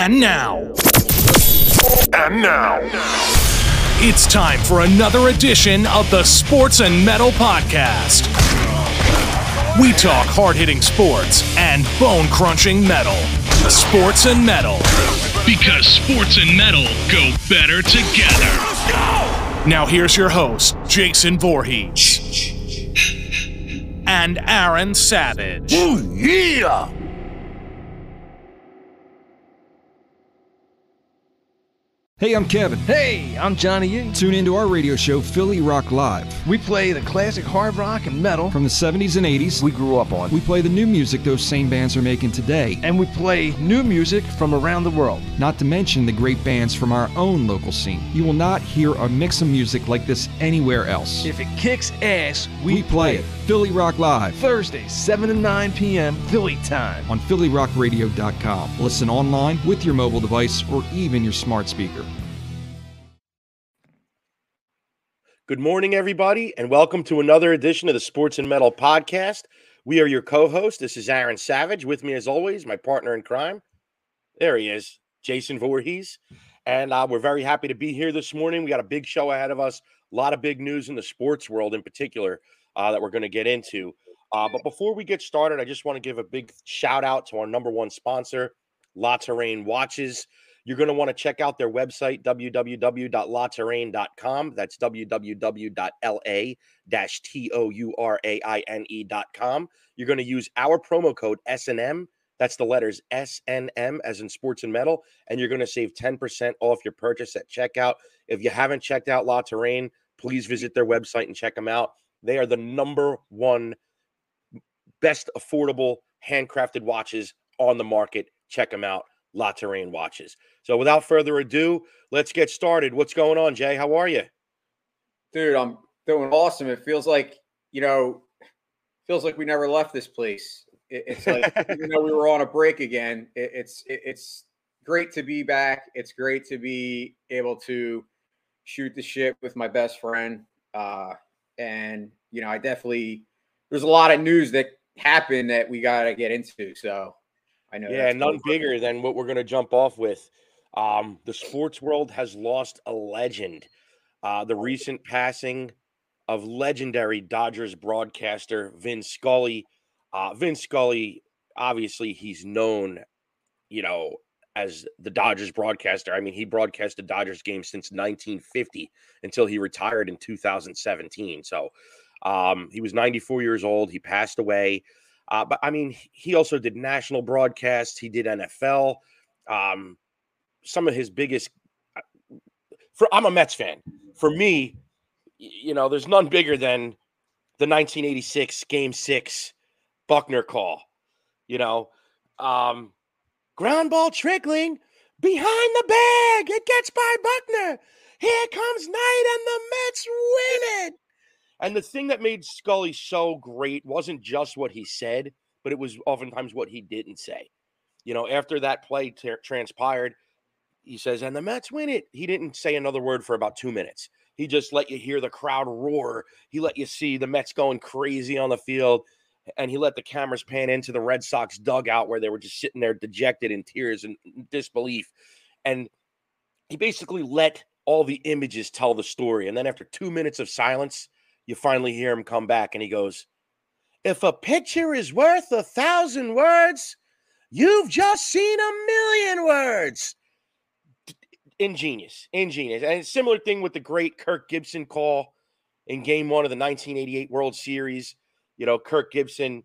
And now. It's time for another edition of the Sports and Metal Podcast. We talk hard-hitting sports and bone-crunching metal. Sports and metal. Because sports and metal go better together. Now here's your host, Jason Voorhees. And Aaron Savage. Oh, yeah! Hey, I'm Kevin. Hey, I'm Johnny E. Tune into our radio show, Philly Rock Live. We play the classic hard rock and metal from the 70s and 80s we grew up on. We play the new music those same bands are making today. And we play new music from around the world. Not to mention the great bands from our own local scene. You will not hear a mix of music like this anywhere else. If it kicks ass, we play it. Philly Rock Live. Thursdays, 7 to 9 p.m. Philly time. On phillyrockradio.com. Listen online with your mobile device or even your smart speaker. Good morning, everybody, and welcome to another edition of the Sports and Metal Podcast. We are your co-hosts. This is Aaron Savage. With me, as always, my partner in crime. There he is, Jason Voorhees. And we're very happy to be here this morning. We got a big show ahead of us, a lot of big news in the sports world in particular that we're going to get into. But before we get started, I just want to give a big shout-out to our number one sponsor, La Terrain Watches. You're going to want to check out their website, www.laterrain.com. That's www.la-touraine.com. You're going to use our promo code SNM. That's the letters SNM as in sports and metal. And you're going to save 10% off your purchase at checkout. If you haven't checked out La Terrain, please visit their website and check them out. They are the number one best affordable handcrafted watches on the market. Check them out. La Terrain Watches. So without further ado, let's get started. What's going on, Jay? How are you? Dude, I'm doing awesome. It feels like, we never left this place. It's like, even though we were on a break again, it's great to be back. It's great to be able to shoot the shit with my best friend. I definitely, there's a lot of news that happened that we got to get into. So I know. Yeah, none bigger than what we're going to jump off with. The sports world has lost a legend. The recent passing of legendary Dodgers broadcaster Vin Scully. Vin Scully, obviously, he's known, as the Dodgers broadcaster. I mean, he broadcast the Dodgers game since 1950 until he retired in 2017. So he was 94 years old. He passed away. But, I mean, he also did national broadcasts. He did NFL. Some of his biggest – I'm a Mets fan. For me, there's none bigger than the 1986 Game 6 Buckner call. Ground ball trickling behind the bag. It gets by Buckner. Here comes Knight, and the Mets win it. And the thing that made Scully so great wasn't just what he said, but it was oftentimes what he didn't say. After that play transpired, he says, and the Mets win it. He didn't say another word for about 2 minutes. He just let you hear the crowd roar. He let you see the Mets going crazy on the field. And he let the cameras pan into the Red Sox dugout where they were just sitting there dejected in tears and disbelief. And he basically let all the images tell the story. And then after 2 minutes of silence, you finally hear him come back, and he goes, if a picture is worth 1,000 words, you've just seen 1,000,000 words. Ingenious. And similar thing with the great Kirk Gibson call in game one of the 1988 World Series. Kirk Gibson,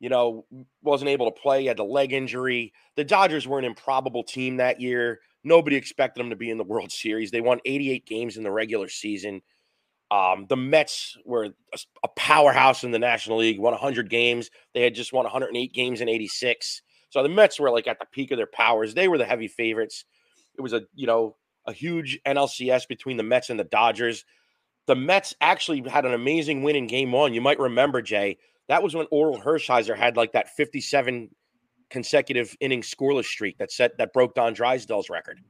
wasn't able to play. He had a leg injury. The Dodgers were an improbable team that year. Nobody expected them to be in the World Series. They won 88 games in the regular season. The Mets were a powerhouse in the National League, won 100 games. They had just won 108 games in 86. So the Mets were like at the peak of their powers. They were the heavy favorites. It was a huge NLCS between the Mets and the Dodgers. The Mets actually had an amazing win in game one. You might remember, Jay, that was when Oral Hershiser had like that 57 consecutive inning scoreless streak that broke Don Drysdale's record.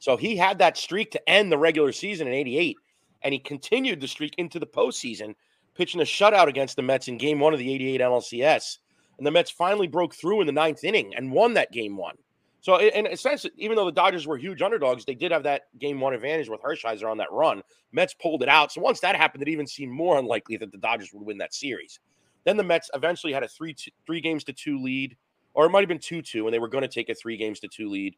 So he had that streak to end the regular season in 88. And he continued the streak into the postseason, pitching a shutout against the Mets in game one of the 88 NLCS. And the Mets finally broke through in the ninth inning and won that game one. So in a sense, even though the Dodgers were huge underdogs, they did have that game one advantage with Hershiser on that run. Mets pulled it out. So once that happened, it even seemed more unlikely that the Dodgers would win that series. Then the Mets eventually had a three games to two lead, or it might have been 2-2, and they were going to take a 3-2 lead.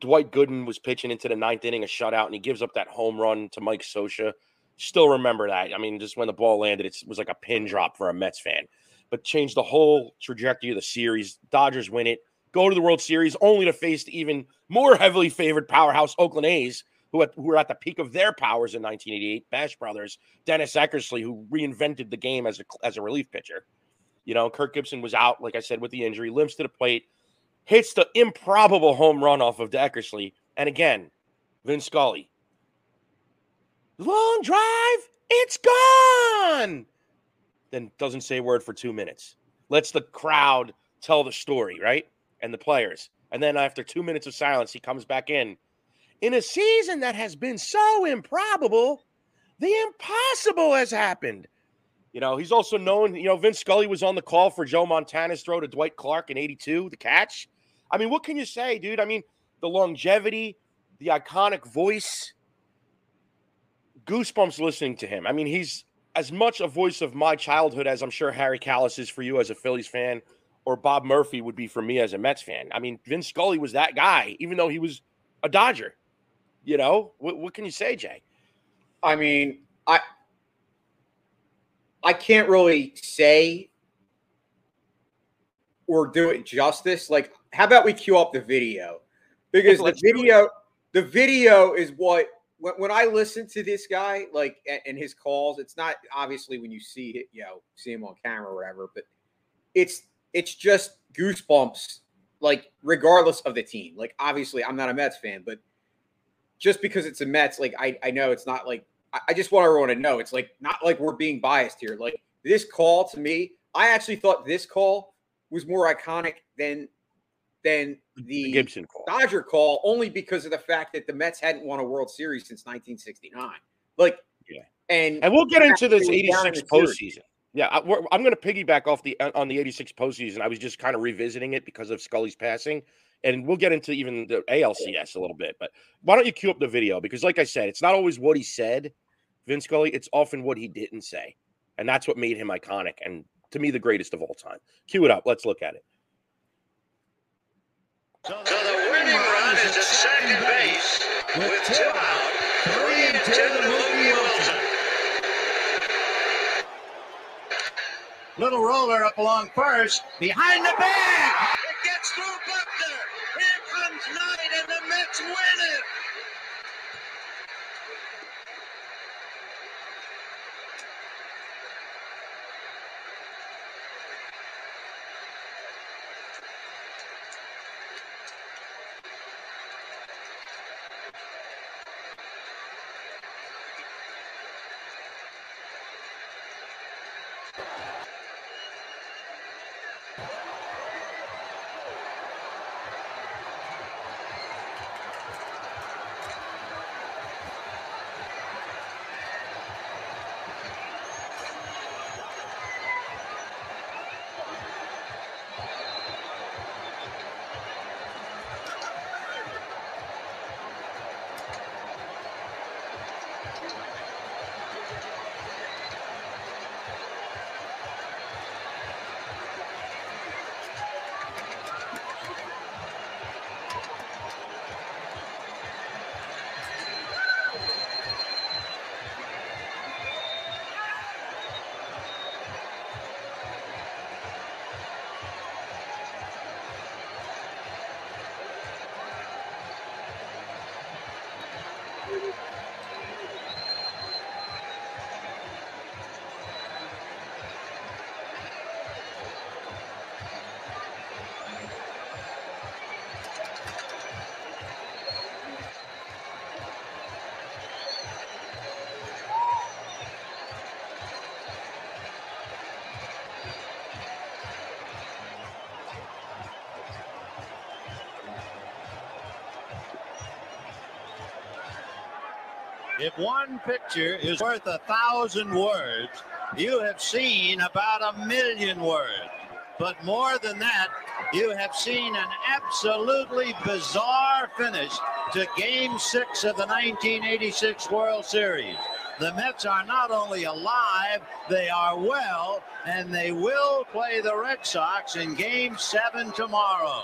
Dwight Gooden was pitching into the ninth inning, a shutout, and he gives up that home run to Mike Scioscia. Still remember that. I mean, just when the ball landed, it was like a pin drop for a Mets fan. But changed the whole trajectory of the series. Dodgers win it, go to the World Series, only to face the even more heavily favored powerhouse Oakland A's, who were at the peak of their powers in 1988, Bash Brothers, Dennis Eckersley, who reinvented the game as a relief pitcher. You know, Kirk Gibson was out, like I said, with the injury, limps to the plate, hits the improbable home run off of Eckersley. And again, Vin Scully. Long drive, it's gone! Then doesn't say a word for 2 minutes. Lets the crowd tell the story, right? And the players. And then after 2 minutes of silence, he comes back in. In a season that has been so improbable, the impossible has happened. You know, he's also known, you know, Vin Scully was on the call for Joe Montana's throw to Dwight Clark in 82, the catch. I mean, what can you say, dude? I mean, the longevity, the iconic voice, goosebumps listening to him. I mean, he's as much a voice of my childhood as I'm sure Harry Callis is for you as a Phillies fan, or Bob Murphy would be for me as a Mets fan. I mean, Vin Scully was that guy, even though he was a Dodger. You know, what can you say, Jay? I mean, I can't really say or do it justice. Like, how about we cue up the video? Because the video is what, when I listen to this guy, like, and his calls, it's not obviously when you see it, you know, see him on camera or whatever, but it's just goosebumps, like, regardless of the team. Like, obviously, I'm not a Mets fan, but just because it's a Mets, like, I know it's not like, I just want everyone to know it's like not like we're being biased here. Like, this call to me, I actually thought this call was more iconic than the Gibson call. Dodger call, only because of the fact that the Mets hadn't won a World Series since 1969. Like, yeah. And we'll get into this 86 postseason. Yeah, I'm going to piggyback off on the 86 postseason. I was just kind of revisiting it because of Scully's passing, and we'll get into even the ALCS a little bit. But why don't you cue up the video? Because like I said, it's not always what he said, Vin Scully. It's often what he didn't say, and that's what made him iconic and, to me, the greatest of all time. Cue it up. Let's look at it. So the winning run is to second base with two out, 3-2 to Mookie Wilson. Little roller up along first, behind the bag. It gets through Buckner. Here comes Knight, and the Mets win it. If one picture is worth 1,000 words, you have seen about 1,000,000 words. But more than that, you have seen an absolutely bizarre finish to Game 6 of the 1986 World Series. The Mets are not only alive, they are well, and they will play the Red Sox in Game 7 tomorrow.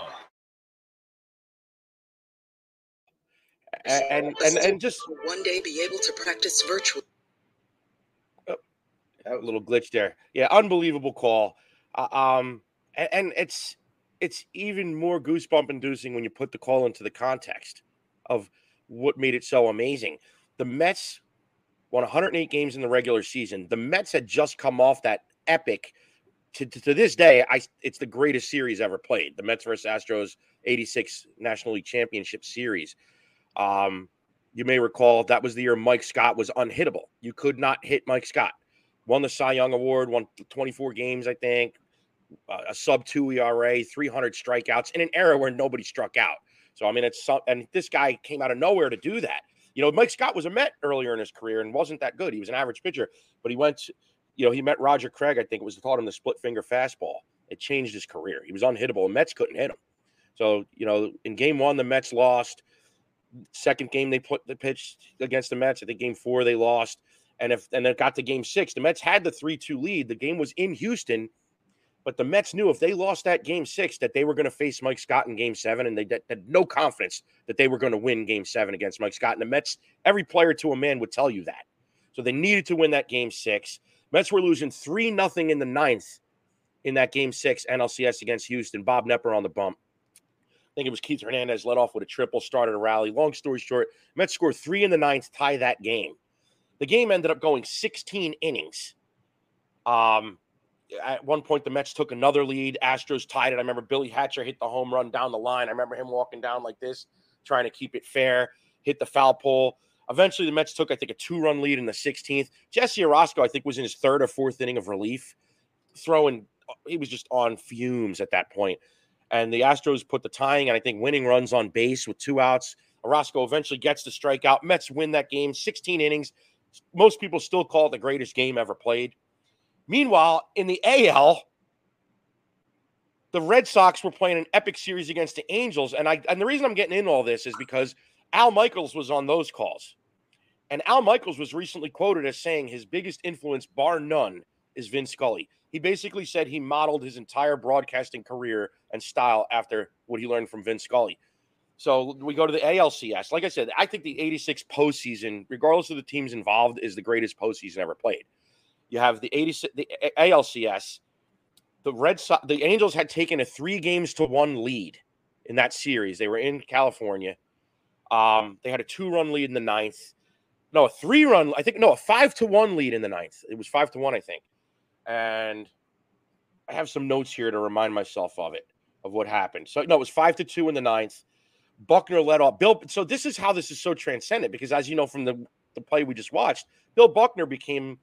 And just one day be able to practice virtually. A little glitch there. Yeah, unbelievable call. And it's even more goosebump-inducing when you put the call into the context of what made it so amazing. The Mets won 108 games in the regular season. The Mets had just come off that epic. To this day, it's the greatest series ever played. The Mets versus Astros 86 National League Championship Series. You may recall that was the year Mike Scott was unhittable. You could not hit Mike Scott. Won the Cy Young Award, won 24 games, I think, a sub-2 ERA, 300 strikeouts in an era where nobody struck out. So, I mean, and this guy came out of nowhere to do that. You know, Mike Scott was a Met earlier in his career and wasn't that good. He was an average pitcher, but he he met Roger Craig, I think it was, taught him the split-finger fastball. It changed his career. He was unhittable, and Mets couldn't hit him. So, you know, in Game 1, the Mets lost. Second game they pitched against the Mets. I think Game 4 they lost. And it got to Game 6. The Mets had the 3-2 lead. The game was in Houston, but the Mets knew if they lost that Game 6 that they were going to face Mike Scott in Game 7, and they had no confidence that they were going to win Game 7 against Mike Scott. And the Mets, every player to a man would tell you that. So they needed to win that Game 6. Mets were losing 3-0 in the ninth in that Game 6 NLCS against Houston. Bob Knepper on the bump. I think it was Keith Hernandez led off with a triple, started a rally. Long story short, Mets scored 3 in the ninth, tie that game. The game ended up going 16 innings. At one point, the Mets took another lead. Astros tied it. I remember Billy Hatcher hit the home run down the line. I remember him walking down like this, trying to keep it fair, hit the foul pole. Eventually, the Mets took, I think, a 2-run lead in the 16th. Jesse Orozco, I think, was in his third or fourth inning of relief. He was just on fumes at that point. And the Astros put the tying and, I think, winning runs on base with 2 outs. Orozco eventually gets the strikeout. Mets win that game, 16 innings. Most people still call it the greatest game ever played. Meanwhile, in the AL, the Red Sox were playing an epic series against the Angels. And the reason I'm getting into all this is because Al Michaels was on those calls. And Al Michaels was recently quoted as saying his biggest influence, bar none, is Vin Scully. He basically said he modeled his entire broadcasting career and style after what he learned from Vin Scully. So we go to the ALCS. Like I said, I think the 86 postseason, regardless of the teams involved, is the greatest postseason ever played. You have the 86, the ALCS. The Angels had taken a 3-1 lead in that series. They were in California. They had a 2-run lead in the ninth. No, a 3-run. I think no, a 5-1 lead in the ninth. It was 5-1, I think. And I have some notes here to remind myself of what happened. So no, it was 5-2 in the ninth. Buckner led off. So this is how this is so transcendent, because as you know from the play we just watched, Bill Buckner became,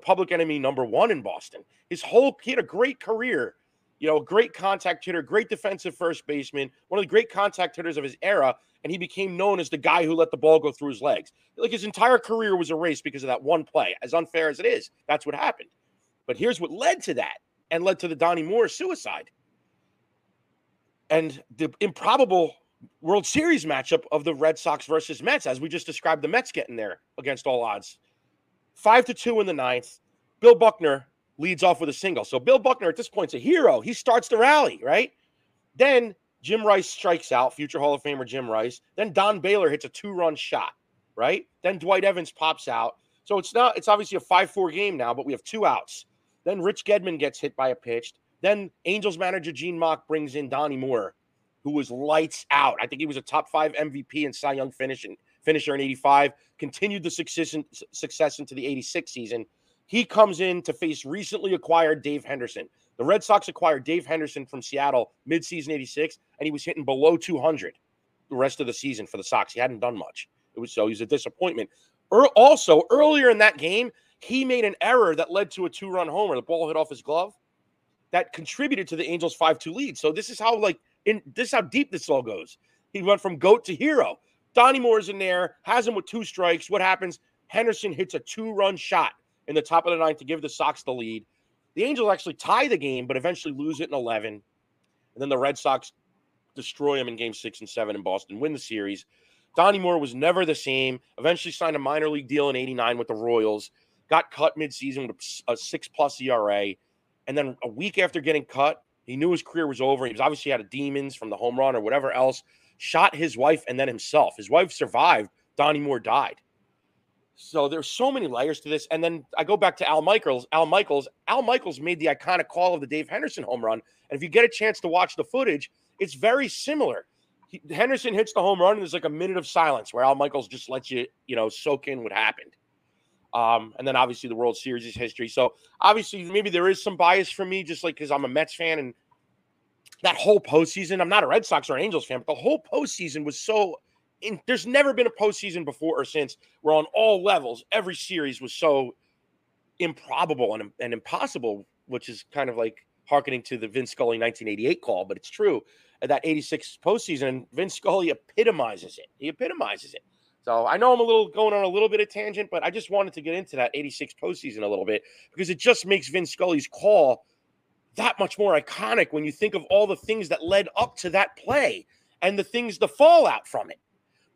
public enemy number 1 in Boston. He had a great career, great contact hitter, great defensive first baseman, one of the great contact hitters of his era, and he became known as the guy who let the ball go through his legs. Like his entire career was erased because of that one play. As unfair as it is, that's what happened. But here's what led to that and led to the Donnie Moore suicide and the improbable World Series matchup of the Red Sox versus Mets, as we just described the Mets getting there against all odds. 5-2 in the ninth. Bill Buckner leads off with a single. So Bill Buckner at this point's a hero. He starts the rally, right? Then Jim Rice strikes out, future Hall of Famer Jim Rice. Then Don Baylor hits a 2-run shot, right? Then Dwight Evans pops out. So it's obviously a 5-4 game now, but we have 2 outs. Then Rich Gedman gets hit by a pitch. Then Angels manager Gene Mauck brings in Donnie Moore, who was lights out. I think he was a top 5 MVP and Cy Young finisher in 85, continued the success into the 86 season. He comes in to face recently acquired Dave Henderson. The Red Sox acquired Dave Henderson from Seattle midseason 86, and he was hitting below 200 the rest of the season for the Sox. He hadn't done much. He was a disappointment. Also, earlier in that game, he made an error that led to a 2-run homer. The ball hit off his glove. That contributed to the Angels' 5-2 lead. So this is how, this is how deep this all goes. He went from goat to hero. Donnie Moore's in there, has him with 2 strikes. What happens? Henderson hits a 2-run shot in the top of the ninth to give the Sox the lead. The Angels actually tie the game, but eventually lose it in 11. And then the Red Sox destroy him in games 6 and 7 in Boston, win the series. Donnie Moore was never the same. Eventually signed a minor league deal in '89 with the Royals. Got cut midseason with a 6+ ERA. And then a week after getting cut, he knew his career was over. He was obviously out of demons from the home run or whatever else. Shot his wife and then himself. His wife survived. Donnie Moore died. So there's so many layers to this. And then I go back to Al Michaels. Al Michaels made the iconic call of the Dave Henderson home run. And if you get a chance to watch the footage, it's very similar. Henderson hits the home run, and there's like a minute of silence where Al Michaels just lets you, soak in what happened. And then obviously the World Series is history. So obviously maybe there is some bias for me just like because I'm a Mets fan and that whole postseason. I'm not a Red Sox or an Angels fan, but the whole postseason was so – there's never been a postseason before or since where on all levels every series was so improbable and impossible, which is kind of like hearkening to the Vin Scully 1988 call, but it's true. That 86 postseason, and Vin Scully epitomizes it. He epitomizes it. So I know I'm going on a little bit of tangent, but I just wanted to get into that 86 postseason a little bit because it just makes Vin Scully's call that much more iconic when you think of all the things that led up to that play and the fallout from it.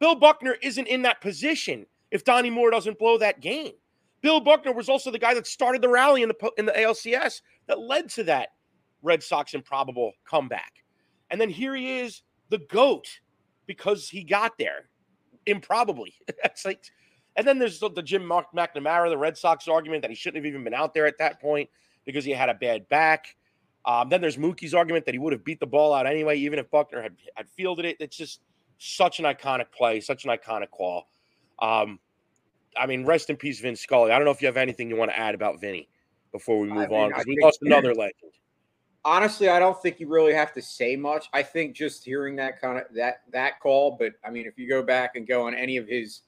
Bill Buckner isn't in that position if Donnie Moore doesn't blow that game. Bill Buckner was also the guy that started the rally in the ALCS that led to that Red Sox improbable comeback. And then here he is, the GOAT, because he got there improbably. That's like, and then there's the Jim McNamara, the Red Sox argument that he shouldn't have even been out there at that point because he had a bad back. Then there's Mookie's argument that he would have beat the ball out anyway, even if Buckner had fielded it. It's just such an iconic play, such an iconic call. I mean, rest in peace, Vin Scully. I don't know if you have anything you want to add about Vinny before we move on. We lost another legend. Honestly, I don't think you really have to say much. I think just hearing that kind of that call, but I mean, if you go back and go on any of his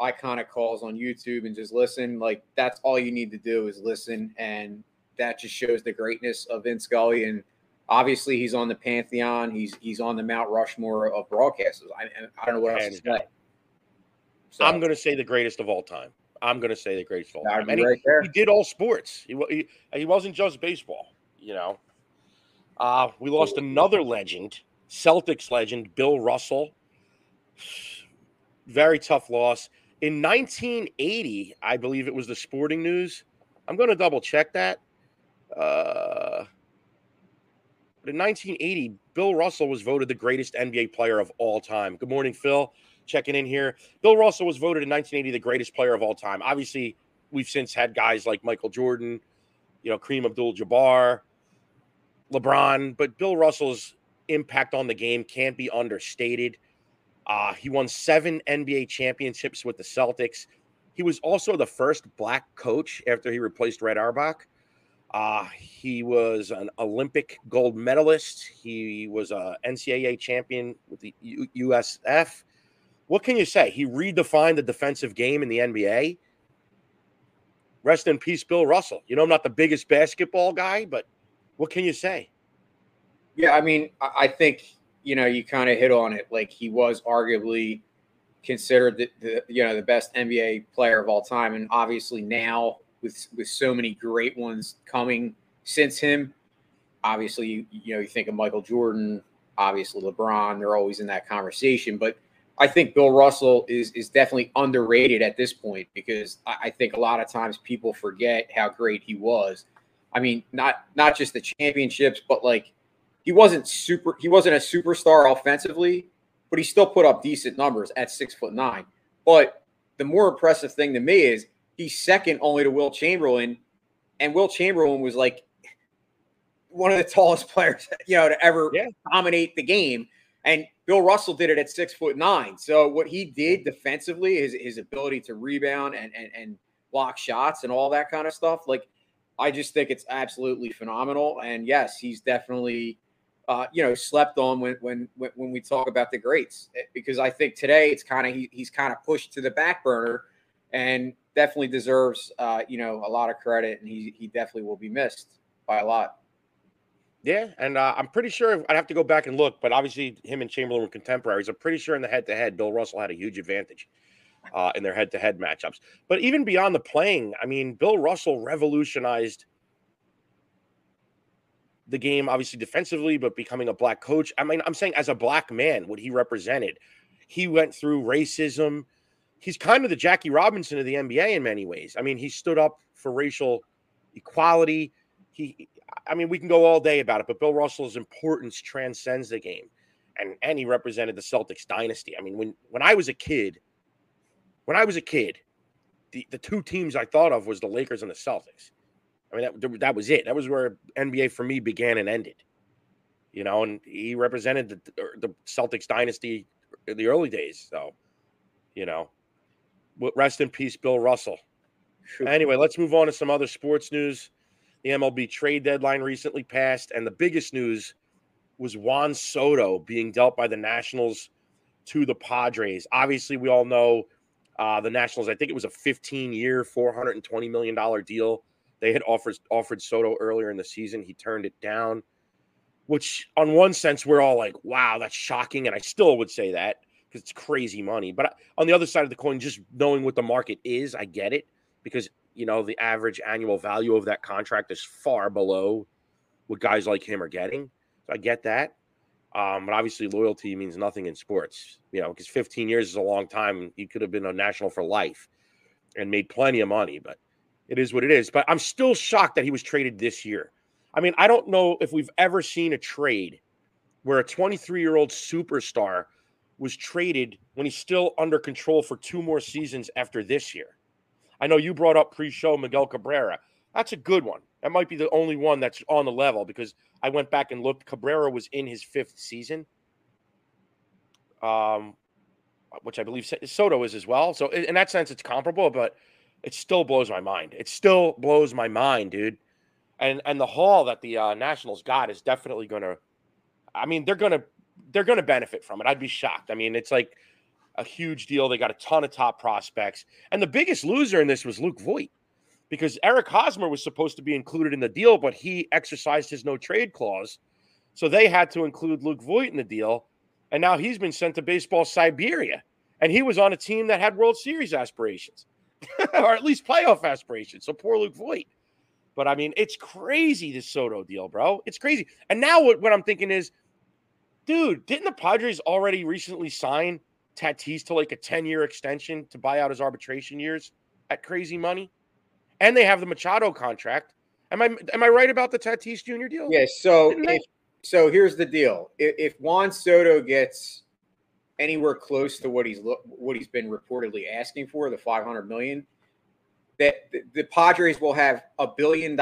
iconic calls on YouTube and just listen, like that's all you need to do is listen, and that just shows the greatness of Vin Scully. And obviously, he's on the pantheon. He's on the Mount Rushmore of broadcasters. I don't know what else to say. So. I'm going to say the greatest of all time. And he did all sports. He wasn't just baseball, we lost another legend, Celtics legend, Bill Russell. Very tough loss. In 1980, I believe it was the Sporting News. I'm going to double check that. But in 1980, Bill Russell was voted the greatest NBA player of all time. Good morning, Phil. Checking in here. Bill Russell was voted in 1980 the greatest player of all time. Obviously, we've since had guys like Michael Jordan, Kareem Abdul-Jabbar, LeBron, but Bill Russell's impact on the game can't be understated. He won 7 NBA championships with the Celtics. He was also the first black coach after he replaced Red Auerbach. He was an Olympic gold medalist. He was a NCAA champion with the USF. What can you say? He redefined the defensive game in the NBA. Rest in peace, Bill Russell. I'm not the biggest basketball guy, but what can you say? Yeah, I mean, I think, you kind of hit on it. Like, he was arguably considered the best NBA player of all time. And obviously now with so many great ones coming since him, obviously, you think of Michael Jordan, obviously LeBron, they're always in that conversation. But I think Bill Russell is definitely underrated at this point because I think a lot of times people forget how great he was. I mean, not just the championships, but like he wasn't a superstar offensively, but he still put up decent numbers at 6'9". But the more impressive thing to me is he's second only to Wilt Chamberlain, and Wilt Chamberlain was like one of the tallest players, to ever dominate the game. And Bill Russell did it at 6'9". So what he did defensively, his ability to rebound and block shots and all that kind of stuff, like I just think it's absolutely phenomenal. And yes, he's definitely, slept on when we talk about the greats, because I think today it's kind of, he's kind of pushed to the back burner and definitely deserves, a lot of credit. And he definitely will be missed by a lot. Yeah. And I'm pretty sure I'd have to go back and look, but obviously him and Chamberlain were contemporaries. I'm pretty sure in the head-to-head, Bill Russell had a huge advantage. In their head-to-head matchups. But even beyond the playing, I mean, Bill Russell revolutionized the game, obviously defensively, but becoming a black coach. I mean, I'm saying as a black man, what he represented, he went through racism. He's kind of the Jackie Robinson of the NBA in many ways. I mean, he stood up for racial equality. I mean, we can go all day about it, but Bill Russell's importance transcends the game. And he represented the Celtics dynasty. I mean, when I was a kid, the two teams I thought of was the Lakers and the Celtics. I mean, that was it. That was where NBA for me began and ended, you know, and he represented the Celtics dynasty in the early days. So, you know, rest in peace, Bill Russell. Sure. Anyway, let's move on to some other sports news. The MLB trade deadline recently passed, and the biggest news was Juan Soto being dealt by the Nationals to the Padres. Obviously, we all know the Nationals, I think it was a 15-year, $420 million deal. They had offered Soto earlier in the season. He turned it down, which on one sense, we're all like, wow, that's shocking. And I still would say that because it's crazy money. But on the other side of the coin, just knowing what the market is, I get it because, you know, the average annual value of that contract is far below what guys like him are getting. So I get that. But obviously loyalty means nothing in sports, you know, because 15 years is a long time. He could have been a National for life and made plenty of money, but it is what it is. But I'm still shocked that he was traded this year. I mean, I don't know if we've ever seen a trade where a 23-year-old superstar was traded when he's still under control for two more seasons after this year. I know you brought up pre-show Miguel Cabrera. That's a good one. That might be the only one that's on the level because I went back and looked. Cabrera was in his fifth season, which I believe Soto is as well. So in that sense, it's comparable, but it still blows my mind. It still blows my mind, dude. And the haul that the Nationals got is definitely going to – I mean, they're going to benefit from it. I'd be shocked. I mean, it's like a huge deal. They got a ton of top prospects. And the biggest loser in this was Luke Voit because Eric Hosmer was supposed to be included in the deal, but he exercised his no-trade clause. So they had to include Luke Voit in the deal, and now he's been sent to baseball Siberia. And he was on a team that had World Series aspirations. or at least playoff aspirations. So poor Luke Voit. But, I mean, it's crazy, this Soto deal, bro. It's crazy. And now what I'm thinking is, dude, didn't the Padres already recently sign Tatis to, like, a 10-year extension to buy out his arbitration years at crazy money? And they have the Machado contract. Am I right about the Tatis Junior deal? Yes. Yeah, so here's the deal. If Juan Soto gets anywhere close to what he's been reportedly asking for, the $500 million, that the Padres will have $1 billion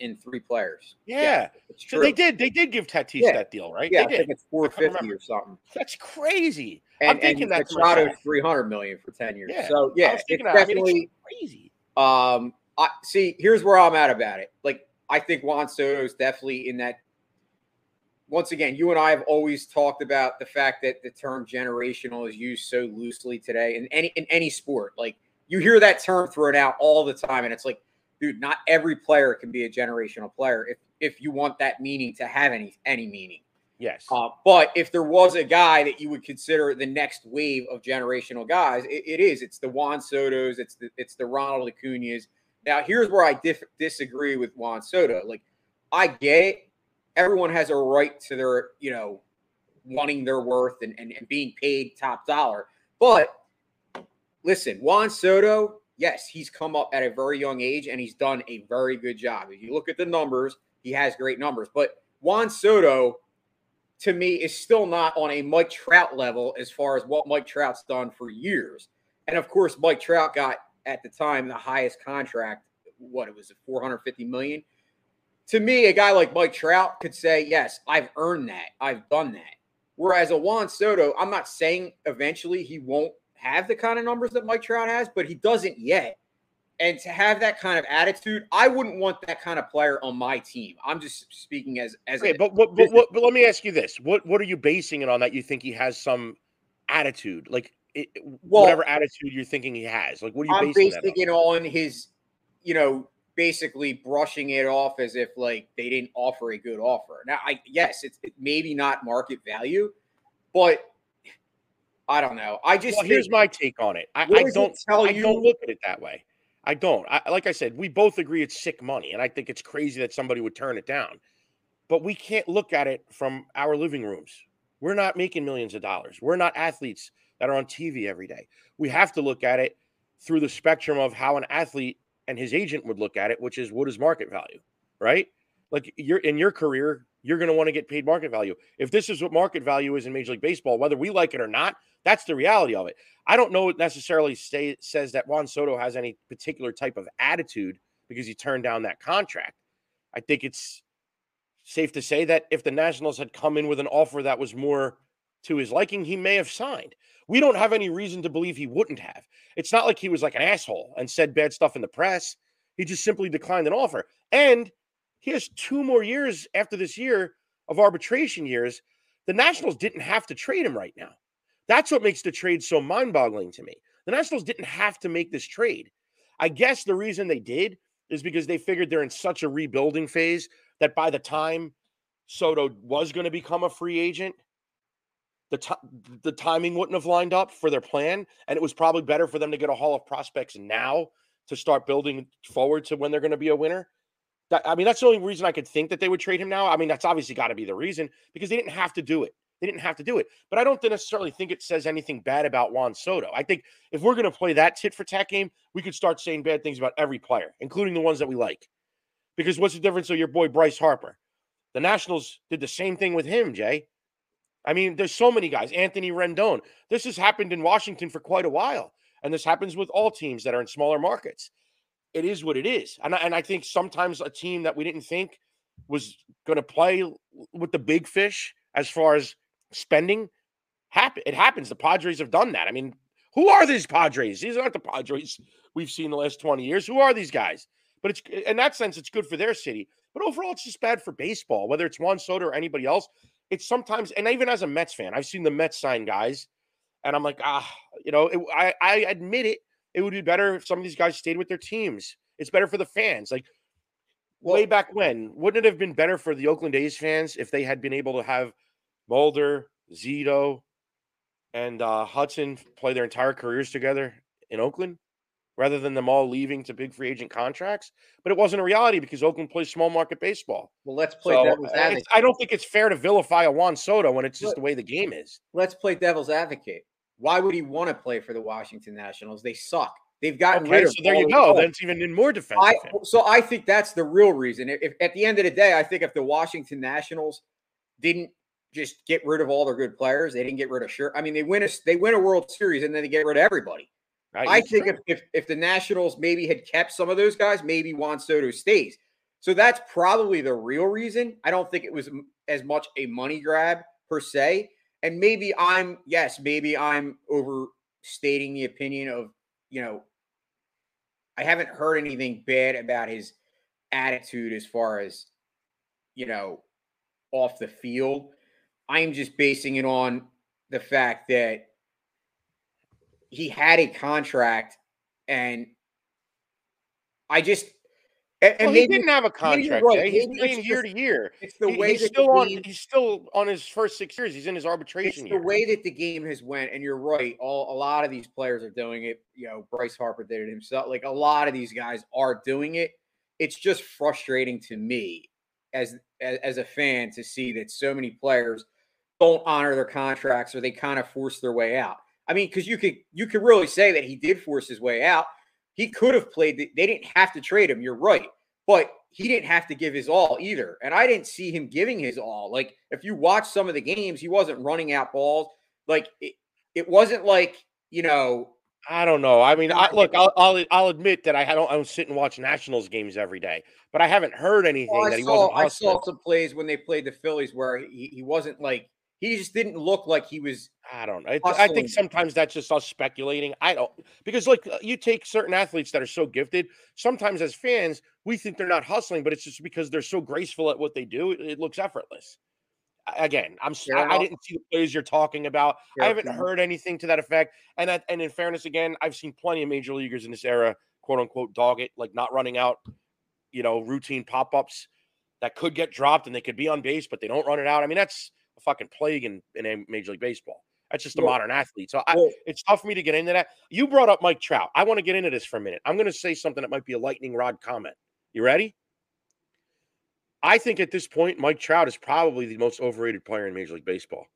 in three players. Yeah, it's true. So they did give Tatis that deal, right? Yeah, they did. I think it's $450 or something. That's crazy. I'm thinking that's $300 million for 10 years. Yeah. So yeah, it's crazy. Here's where I'm at about it. Like, I think Juan Soto is definitely in that. Once again, you and I have always talked about the fact that the term generational is used so loosely today in any sport. Like, you hear that term thrown out all the time, and it's like, dude, not every player can be a generational player if you want that meaning to have any meaning. Yes. But if there was a guy that you would consider the next wave of generational guys, it is. It's the Juan Sotos. It's the Ronald Acuñas. Now, here's where I disagree with Juan Soto. Like, I get it. Everyone has a right to their, you know, wanting their worth and being paid top dollar. But listen, Juan Soto, yes, he's come up at a very young age and he's done a very good job. If you look at the numbers, he has great numbers. But Juan Soto, to me, is still not on a Mike Trout level as far as what Mike Trout's done for years. And, of course, Mike Trout got, at the time, the highest contract, $450 million. To me, a guy like Mike Trout could say, yes, I've earned that. I've done that. Whereas a Juan Soto, I'm not saying eventually he won't have the kind of numbers that Mike Trout has, but he doesn't yet. And to have that kind of attitude, I wouldn't want that kind of player on my team. I'm just speaking as okay, but let me ask you this. What are you basing it on that you think he has some attitude? Like, whatever attitude you're thinking he has. Like, what are you basing it on his, you know, basically brushing it off as if, like, they didn't offer a good offer. Now, it's maybe not market value, but I don't know. Here's my take on it. I don't look at it that way. I don't. Like I said, we both agree it's sick money, and I think it's crazy that somebody would turn it down. but we can't look at it from our living rooms. We're not making millions of dollars. We're not athletes that are on TV every day. We have to look at it through the spectrum of how an athlete and his agent would look at it, which is what is market value, right? Like you're in your career, you're going to want to get paid market value. If this is what market value is in Major League Baseball, whether we like it or not, that's the reality of it. I don't know it necessarily says that Juan Soto has any particular type of attitude because he turned down that contract. I think it's safe to say that if the Nationals had come in with an offer that was more to his liking, he may have signed. We don't have any reason to believe he wouldn't have. It's not like he was like an asshole and said bad stuff in the press. He just simply declined an offer. And he has 2 more years after this year of arbitration years. The Nationals didn't have to trade him right now. That's what makes the trade so mind-boggling to me. The Nationals didn't have to make this trade. I guess the reason they did is because they figured they're in such a rebuilding phase that by the time Soto was going to become a free agent, the timing wouldn't have lined up for their plan, and it was probably better for them to get a haul of prospects now to start building forward to when they're going to be a winner. That's the only reason I could think that they would trade him now. I mean, that's obviously got to be the reason because they didn't have to do it. They didn't have to do it. But I don't necessarily think it says anything bad about Juan Soto. I think if we're going to play that tit-for-tat game, we could start saying bad things about every player, including the ones that we like. Because what's the difference of your boy Bryce Harper? The Nationals did the same thing with him, Jay. I mean, there's so many guys. Anthony Rendon. This has happened in Washington for quite a while, and this happens with all teams that are in smaller markets. It is what it is. And I think sometimes a team that we didn't think was going to play with the big fish as far as spending happens. The Padres have done that. I mean, who are these Padres? These aren't the Padres we've seen the last 20 years. Who are these guys? But it's in that sense, it's good for their city. But overall, it's just bad for baseball, whether it's Juan Soto or anybody else. It's sometimes, and even as a Mets fan, I've seen the Mets sign guys, and I'm like, I admit it. It would be better if some of these guys stayed with their teams. It's better for the fans. Like way back when, wouldn't it have been better for the Oakland A's fans if they had been able to have Mulder, Zito, and Hudson play their entire careers together in Oakland rather than them all leaving to big free agent contracts? But it wasn't a reality because Oakland plays small market baseball. Well, let's play devil's advocate. I don't think it's fair to vilify a Juan Soto when it's just the way the game is. Let's play devil's advocate. Why would he want to play for the Washington Nationals? They suck. They've gotten rid of. So there you go. That's even in more defense. I think that's the real reason. If at the end of the day, I think if the Washington Nationals didn't just get rid of all their good players, they didn't get rid of Scherzer. I mean, they win a World Series and then they get rid of everybody. I think if the Nationals maybe had kept some of those guys, maybe Juan Soto stays. So that's probably the real reason. I don't think it was as much a money grab per se. And maybe I'm overstating the opinion of, I haven't heard anything bad about his attitude as far as, off the field. I am just basing it on the fact that he had a contract and he didn't have a contract. Right. He's playing year to year. It's the way he's still on his first 6 years. He's in his arbitration year. It's the way that the game has went, and you're right. A lot of these players are doing it. Bryce Harper did it himself. Like a lot of these guys are doing it. It's just frustrating to me as a fan to see that so many players don't honor their contracts or they kind of force their way out. I mean, because you could really say that he did force his way out. He could have played. They didn't have to trade him. You're right. But he didn't have to give his all either. And I didn't see him giving his all. Like, if you watch some of the games, he wasn't running out balls. Like, it wasn't like, I don't know. I mean, I'll admit that I don't sit and watch Nationals games every day. But I haven't heard anything that he wasn't hustling. I saw some plays when they played the Phillies where he wasn't like – he just didn't look like he was. I don't know. I think sometimes that's just us speculating. Because like you take certain athletes that are so gifted. Sometimes as fans, we think they're not hustling, but it's just because they're so graceful at what they do. It looks effortless. Again, I didn't see the plays you're talking about. Fair I haven't enough. Heard anything to that effect. And in fairness, again, I've seen plenty of major leaguers in this era, quote unquote, dog it, like not running out, routine pop-ups that could get dropped and they could be on base, but they don't run it out. I mean, that's a fucking plague in Major League Baseball. That's just the modern athlete. So it's tough for me to get into that. You brought up Mike Trout. I want to get into this for a minute. I'm going to say something that might be a lightning rod comment. You ready? I think at this point, Mike Trout is probably the most overrated player in Major League Baseball.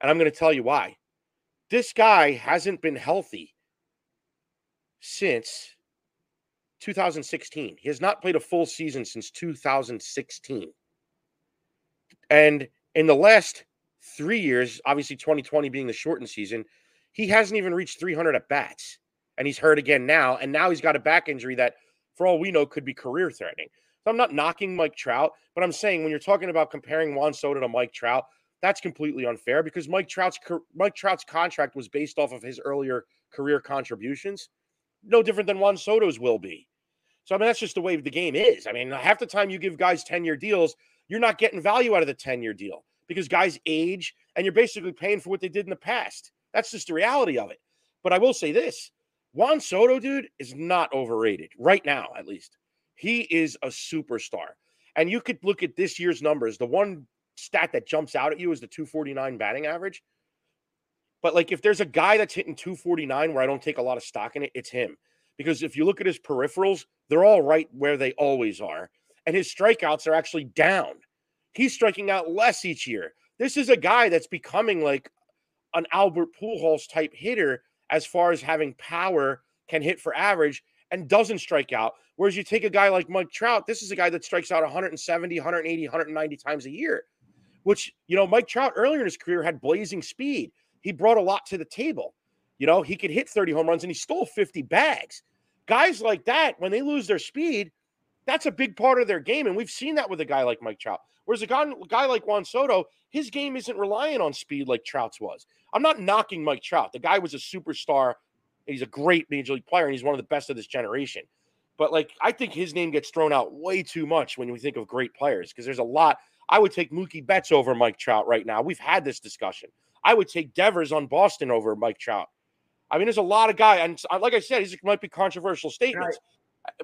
And I'm going to tell you why. This guy hasn't been healthy since 2016. He has not played a full season since 2016. And in the last 3 years, obviously 2020 being the shortened season, he hasn't even reached 300 at-bats. And he's hurt again now. And now he's got a back injury that, for all we know, could be career-threatening. So I'm not knocking Mike Trout, but I'm saying when you're talking about comparing Juan Soto to Mike Trout, that's completely unfair because Mike Trout's contract was based off of his earlier career contributions, no different than Juan Soto's will be. So, I mean, that's just the way the game is. I mean, half the time you give guys 10-year deals, you're not getting value out of the 10-year deal because guys age and you're basically paying for what they did in the past. That's just the reality of it. But I will say this, Juan Soto, dude, is not overrated right now, at least. He is a superstar. And you could look at this year's numbers. The one stat that jumps out at you is the 249 batting average. But, like, if there's a guy that's hitting 249 where I don't take a lot of stock in it, it's him. Because if you look at his peripherals, they're all right where they always are. And his strikeouts are actually down. He's striking out less each year. This is a guy that's becoming, like, an Albert Pujols-type hitter as far as having power, can hit for average, and doesn't strike out. Whereas you take a guy like Mike Trout, this is a guy that strikes out 170, 180, 190 times a year, which, you know, Mike Trout earlier in his career had blazing speed. He brought a lot to the table. You know, he could hit 30 home runs and he stole 50 bags. Guys like that, when they lose their speed, that's a big part of their game. And we've seen that with a guy like Mike Trout. Whereas a guy like Juan Soto, his game isn't reliant on speed like Trout's was. I'm not knocking Mike Trout. The guy was a superstar. He's a great Major League player, and he's one of the best of this generation. But, like, I think his name gets thrown out way too much when we think of great players because there's a lot. I would take Mookie Betts over Mike Trout right now. We've had this discussion. I would take Devers on Boston over Mike Trout. I mean, there's a lot of guys. And like I said, these might be controversial statements.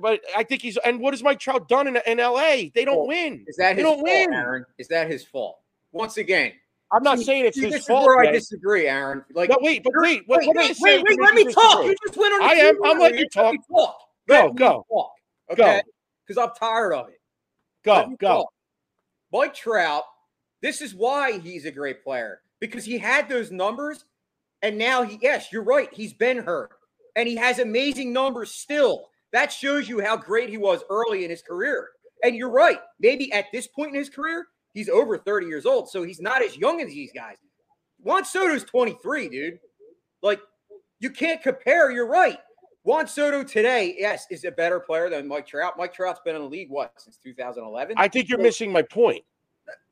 Right. But I think he's – and what has Mike Trout done in L.A.? They don't win. Is that his fault, Aaron? Is that his fault? Once again – I'm not saying it's his fault. I disagree, Aaron. Like, no, wait. Let me talk. You just went on. I'm letting you talk. Go. Okay. Because I'm tired of it. Go. Mike Trout. This is why he's a great player because he had those numbers, and now he. Yes, you're right. He's been hurt, and he has amazing numbers still. That shows you how great he was early in his career. And you're right. Maybe at this point in his career. He's over 30 years old, so he's not as young as these guys. Juan Soto's 23, dude. Like, you can't compare. You're right. Juan Soto today, yes, is a better player than Mike Trout. Mike Trout's been in the league, what, since 2011? I think you're missing my point.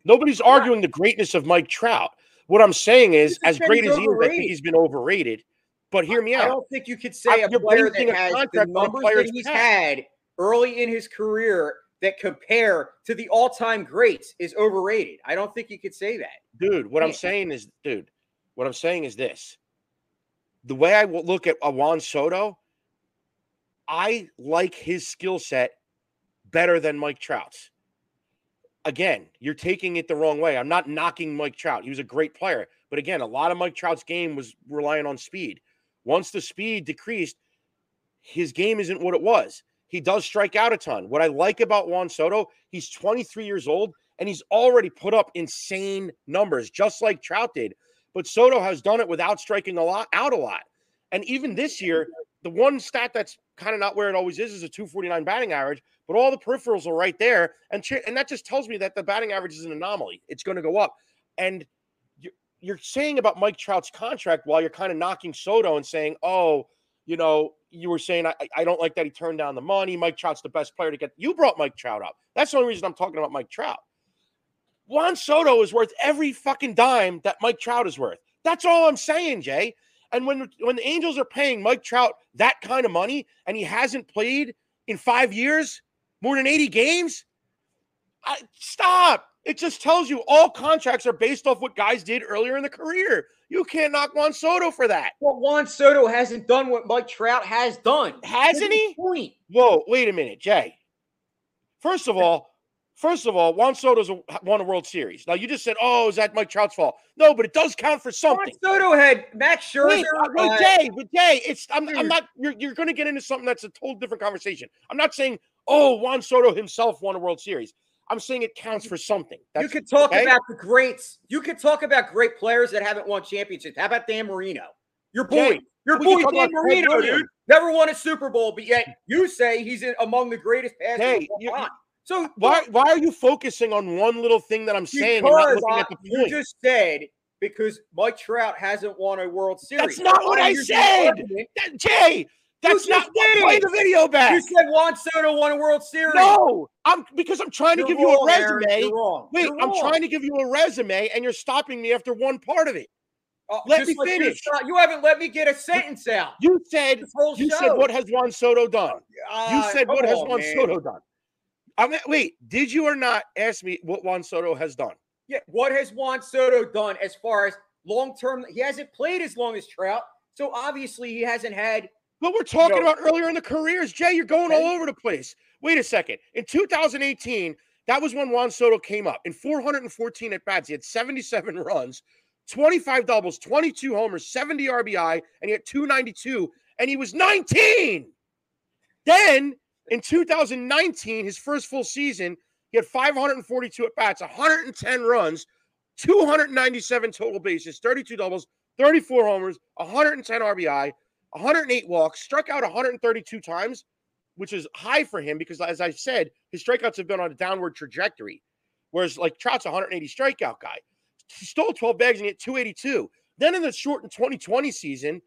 Nobody's arguing the greatness of Mike Trout. What I'm saying is, as great as he is, I think he's been overrated. But hear me out. I don't think you could say a player that has the numbers that he's had early in his career that compare to the all-time greats is overrated. I don't think you could say that. Dude, what I'm saying is, this. The way I look at Juan Soto, I like his skill set better than Mike Trout's. Again, you're taking it the wrong way. I'm not knocking Mike Trout. He was a great player. But again, a lot of Mike Trout's game was relying on speed. Once the speed decreased, his game isn't what it was. He does strike out a ton. What I like about Juan Soto, he's 23 years old, and he's already put up insane numbers, just like Trout did. But Soto has done it without striking out a lot. And even this year, the one stat that's kind of not where it always is a 249 batting average, but all the peripherals are right there. And that just tells me that the batting average is an anomaly. It's going to go up. And you're saying about Mike Trout's contract while you're kind of knocking Soto and saying, oh, you know, you were saying, I don't like that he turned down the money. Mike Trout's the best player to get. You brought Mike Trout up. That's the only reason I'm talking about Mike Trout. Juan Soto is worth every fucking dime that Mike Trout is worth. That's all I'm saying, Jay. And when the Angels are paying Mike Trout that kind of money and he hasn't played in 5 years, more than 80 games, stop. It just tells you all contracts are based off what guys did earlier in the career. You can't knock Juan Soto for that. Well, Juan Soto hasn't done what Mike Trout has done. Hasn't he? Point. Whoa, wait a minute, Jay. First of all, Juan Soto's won a World Series. Now, you just said, oh, is that Mike Trout's fault? No, but it does count for something. Juan Soto had Max Scherzer. Wait, Jay, I'm not. You're going to get into something that's a total different conversation. I'm not saying, oh, Juan Soto himself won a World Series. I'm saying it counts for something. That's, you could talk about the greats. You could talk about great players that haven't won championships. How about Dan Marino? Your boy. Your boy, Dan Marino, dude. Never won a Super Bowl, but yet you say he's among the greatest passers of all time. So why are you focusing on one little thing that I'm saying and not looking at the point? You just said because Mike Trout hasn't won a World Series. That's not what I said. Jay, that's not what play the video back. You said Juan Soto won a World Series. No, because I'm trying to give you a resume. You're wrong. Wait, I'm trying to give you a resume, and you're stopping me after one part of it. Let me finish. You haven't let me get a sentence out. You said what has Juan Soto done? You said what has Juan Soto done? I mean, wait, did you or not ask me what Juan Soto has done? Yeah, what has Juan Soto done as far as long-term? He hasn't played as long as Trout, so obviously he hasn't had. But we're talking about earlier in the careers, Jay. You're going all over the place. Wait a second. In 2018, that was when Juan Soto came up. In 414 at-bats, he had 77 runs, 25 doubles, 22 homers, 70 RBI, and he had 292, and he was 19. Then in 2019, his first full season, he had 542 at-bats, 110 runs, 297 total bases, 32 doubles, 34 homers, 110 RBI, 108 walks, struck out 132 times, which is high for him because, as I said, his strikeouts have been on a downward trajectory, whereas, like, Trout's a 180 strikeout guy. He stole 12 bags and hit 282. Then in the shortened 2020 season,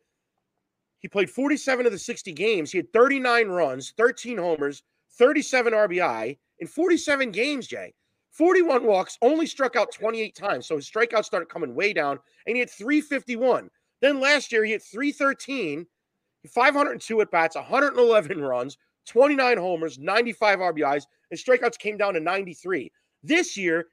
he played 47 of the 60 games. He had 39 runs, 13 homers, 37 RBI in 47 games, Jay. 41 walks, only struck out 28 times. So his strikeouts started coming way down, and he had 351. Then last year, he had 313, 502 at-bats, 111 runs, 29 homers, 95 RBIs, and strikeouts came down to 93. This year,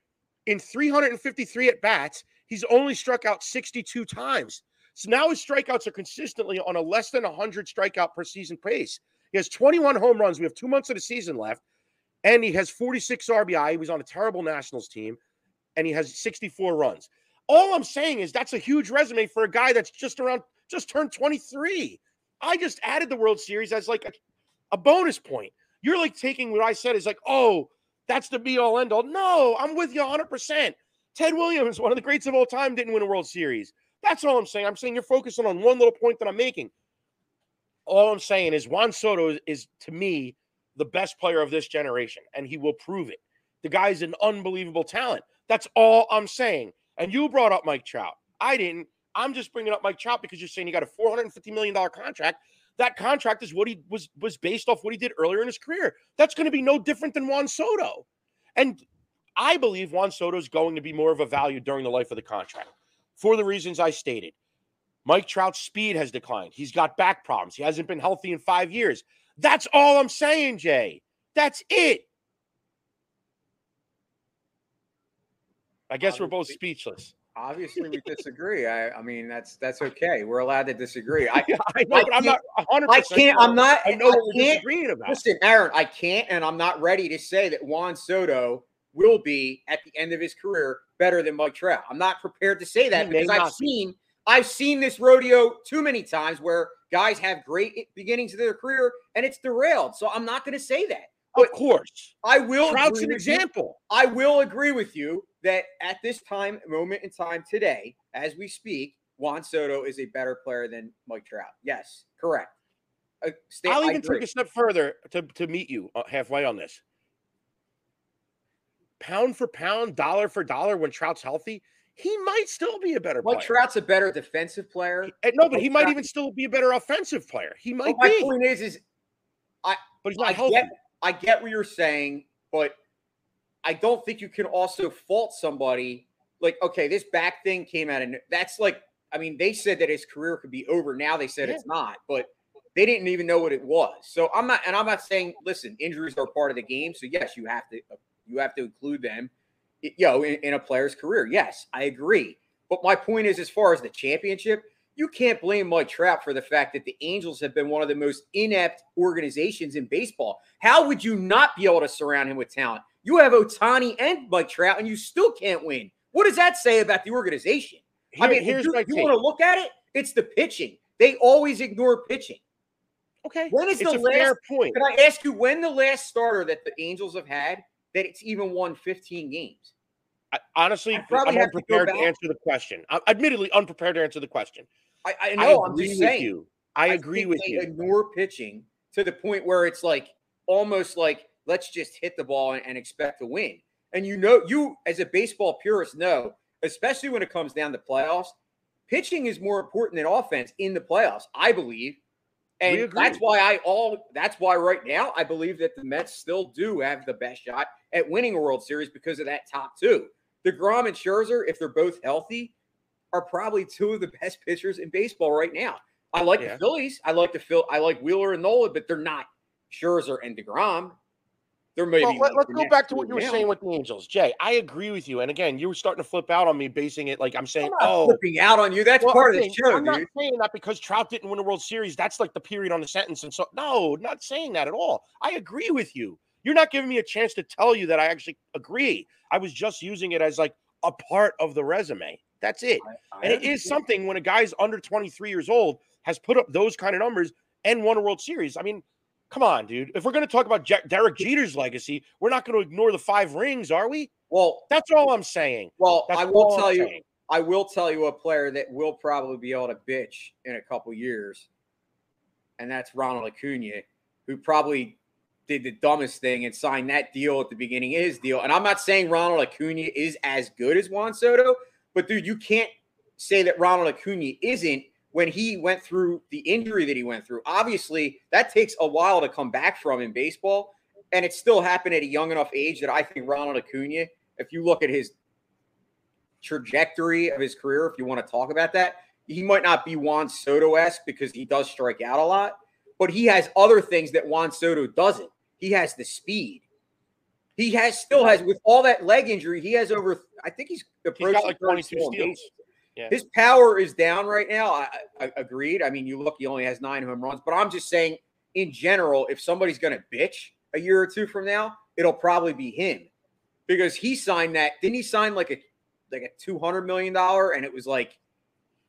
in 353 at-bats, he's only struck out 62 times. So now his strikeouts are consistently on a less than 100 strikeout per season pace. He has 21 home runs. We have 2 months of the season left. And he has 46 RBI. He was on a terrible Nationals team. And he has 64 runs. All I'm saying is that's a huge resume for a guy that's just turned 23. I just added the World Series as like a bonus point. You're like taking what I said is like, oh, that's the be-all, end-all. No, I'm with you 100%. Ted Williams, one of the greats of all time, didn't win a World Series. That's all I'm saying. I'm saying you're focusing on one little point that I'm making. All I'm saying is Juan Soto is to me, the best player of this generation, and he will prove it. The guy's an unbelievable talent. That's all I'm saying. And you brought up Mike Trout. I didn't. I'm just bringing up Mike Trout because you're saying he got a $450 million contract. That contract is what he was based off what he did earlier in his career. That's going to be no different than Juan Soto. And I believe Juan Soto is going to be more of a value during the life of the contract. For the reasons I stated, Mike Trout's speed has declined. He's got back problems. He hasn't been healthy in 5 years. That's all I'm saying, Jay. That's it. I guess we're both speechless. Obviously, we disagree. I mean, that's okay. We're allowed to disagree. I know, but I'm not 100%. I can't. I'm not. I know what we're disagreeing about. Listen, Aaron, I can't, and I'm not ready to say that Juan Soto will be at the end of his career better than Mike Trout. I'm not prepared to say that because I've seen this rodeo too many times where guys have great beginnings of their career and it's derailed. So I'm not going to say that. But of course, I will. Trout's an example. I will agree with you that at this moment in time today, as we speak, Juan Soto is a better player than Mike Trout. Yes, correct. I'll even take a step further to meet you halfway on this. Pound for pound, dollar for dollar, when Trout's healthy, he might still be a better player. Mike Trout's a better defensive player. No, but he might even still be a better offensive player. He might be. My point is but he's not healthy. I get what you're saying, but I don't think you can also fault somebody. Like, okay, this back thing came out, and that's like, I mean, they said that his career could be over. Now they said it's not, but they didn't even know what it was. So I'm not saying, listen, injuries are part of the game. So yes, you have to. You have to include them, in a player's career. Yes, I agree. But my point is, as far as the championship, you can't blame Mike Trout for the fact that the Angels have been one of the most inept organizations in baseball. How would you not be able to surround him with talent? You have Ohtani and Mike Trout, and you still can't win. What does that say about the organization? If you want to look at it, it's the pitching. They always ignore pitching. Okay, when is the last? Fair point. Can I ask you when the last starter that the Angels have had that it's even won 15 games. Honestly, I'm unprepared to answer the question. I'm admittedly unprepared to answer the question. I know. I'm just saying. I agree with you. They ignore pitching to the point where it's like almost like let's just hit the ball and expect to win. And you know, you as a baseball purist know, especially when it comes down to playoffs, pitching is more important than offense in the playoffs, I believe. And that's why right now I believe that the Mets still do have the best shot at winning a World Series because of that top two. DeGrom and Scherzer, if they're both healthy, are probably two of the best pitchers in baseball right now. I like the Phillies. I like Wheeler and Nola, but they're not Scherzer and DeGrom. Let's go back to what you were saying with the Angels, Jay. I agree with you. And again, you were starting to flip out on me, basing it like I'm saying, flipping out on you. That's part of the show, dude. I'm not saying that because Trout didn't win a World Series. That's like the period on the sentence. And so, no, not saying that at all. I agree with you. You're not giving me a chance to tell you that I actually agree. I was just using it as like a part of the resume. That's it. And it is something when a guy's under 23 years old has put up those kind of numbers and won a World Series. I mean, come on, dude. If we're going to talk about Derek Jeter's legacy, we're not going to ignore the 5 rings, are we? Well, that's all I'm saying. Well, I will tell you a player that will probably be able to bitch in a couple years, and that's Ronald Acuña, who probably did the dumbest thing and signed that deal at the beginning of his deal. And I'm not saying Ronald Acuña is as good as Juan Soto, but, dude, you can't say that Ronald Acuña isn't when he went through the injury that he went through. Obviously, that takes a while to come back from in baseball, and it still happened at a young enough age that I think Ronald Acuña, if you look at his trajectory of his career, if you want to talk about that, he might not be Juan Soto-esque because he does strike out a lot, but he has other things that Juan Soto doesn't. He has the speed. He still has, with all that leg injury, he has over, I think he's approaching, he's got like 22 steals. Yeah. His power is down right now. I agreed. I mean, you look, he only has 9 home runs. But I'm just saying, in general, if somebody's going to bitch a year or two from now, it'll probably be him. Because he signed that. Didn't he sign like a $200 million? And it was like.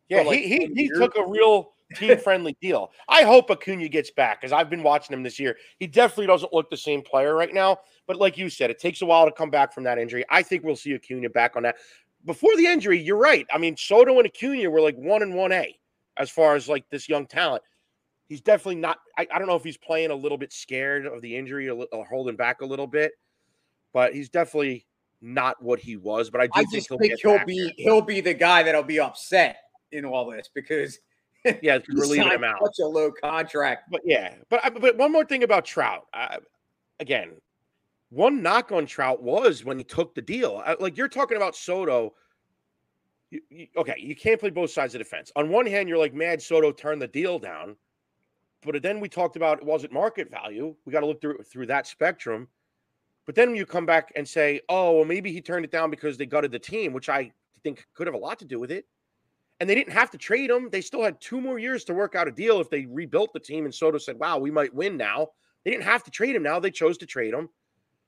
Yeah, like he took a real team-friendly deal. I hope Acuña gets back because I've been watching him this year. He definitely doesn't look the same player right now. But like you said, it takes a while to come back from that injury. I think we'll see Acuña back on that. Before the injury, you're right. I mean, Soto and Acuña were like 1 and 1A as far as like this young talent. He's definitely not. I don't know if he's playing a little bit scared of the injury or holding back a little bit, but he's definitely not what he was. But I think he'll be the guy that'll be upset in all this because we're leaving him out. Such a low contract. But yeah, but one more thing about Trout. Again. One knock on Trout was when he took the deal. Like, you're talking about Soto. You can't play both sides of the fence. On one hand, you're like, mad Soto turned the deal down. But then we talked about it wasn't market value. We got to look through that spectrum. But then you come back and say, oh, well, maybe he turned it down because they gutted the team, which I think could have a lot to do with it. And they didn't have to trade him. They still had 2 more years to work out a deal if they rebuilt the team. And Soto said, wow, we might win now. They didn't have to trade him now. They chose to trade him.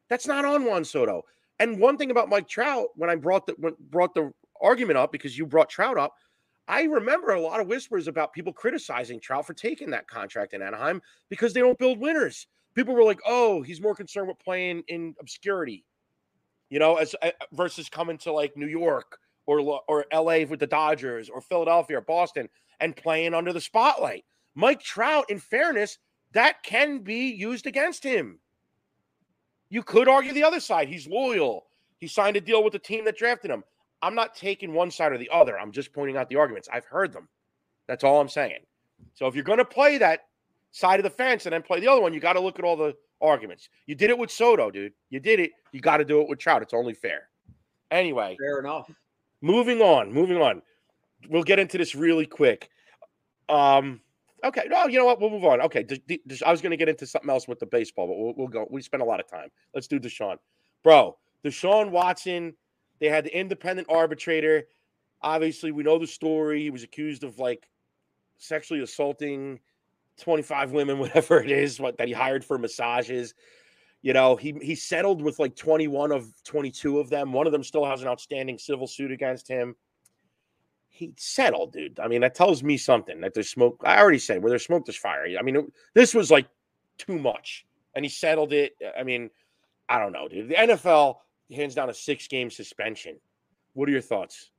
That's not on Juan Soto. And one thing about Mike Trout, when I brought the argument up because you brought Trout up, I remember a lot of whispers about people criticizing Trout for taking that contract in Anaheim because they don't build winners. People were like, "Oh, he's more concerned with playing in obscurity, versus coming to like New York or LA with the Dodgers or Philadelphia or Boston and playing under the spotlight." Mike Trout, in fairness, that can be used against him. You could argue the other side. He's loyal. He signed a deal with the team that drafted him. I'm not taking one side or the other. I'm just pointing out the arguments. I've heard them. That's all I'm saying. So if you're going to play that side of the fence and then play the other one, you got to look at all the arguments. You did it with Soto, dude. You did it. You got to do it with Trout. It's only fair. Anyway. Fair enough. Moving on. We'll get into this really quick. Okay. No, you know what? We'll move on. Okay. I was going to get into something else with the baseball, but we'll go. We spent a lot of time. Let's do Deshaun. Bro, Deshaun Watson, they had the independent arbitrator. Obviously, we know the story. He was accused of, like, sexually assaulting 25 women, whatever it is, that he hired for massages. You know, he settled with, like, 21 of 22 of them. One of them still has an outstanding civil suit against him. He settled, dude. I mean, that tells me something, that there's smoke. I already said, where there's smoke, there's fire. I mean, this was like too much. And he settled it. I mean, I don't know, dude. The NFL hands down a 6-game suspension. What are your thoughts?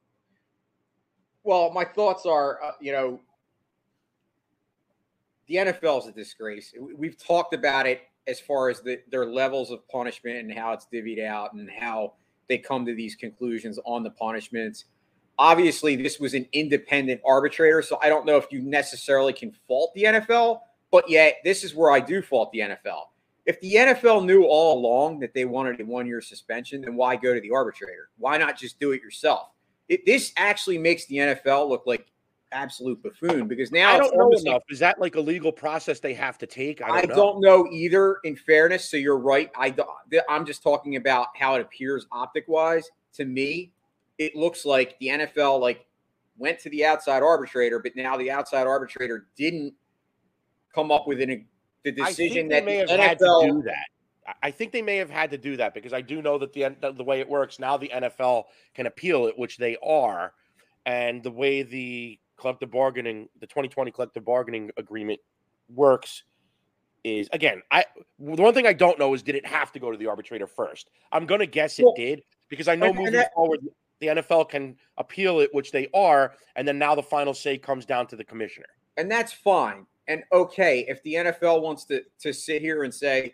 Well, my thoughts are, the NFL is a disgrace. We've talked about it as far as their levels of punishment and how it's divvied out and how they come to these conclusions on the punishments. Obviously, this was an independent arbitrator, so I don't know if you necessarily can fault the NFL, but yet this is where I do fault the NFL. If the NFL knew all along that they wanted a 1-year suspension, then why go to the arbitrator? Why not just do it yourself? This actually makes the NFL look like absolute buffoon, because now I don't know enough. Is that like a legal process they have to take? I don't know either, in fairness. So you're right. I'm just talking about how it appears optic wise. To me, it looks like the NFL went to the outside arbitrator, but now the outside arbitrator didn't come up with the decision that the NFL do that. I think they may have had to do that, because I do know that the way it works now, the NFL can appeal it, which they are, and the way the 2020 collective bargaining agreement works is, again, the one thing I don't know is, did it have to go to the arbitrator first? I'm going to guess it did, because I know moving forward the NFL can appeal it, which they are, and then now the final say comes down to the commissioner. And that's fine. And okay, if the NFL wants to sit here and say,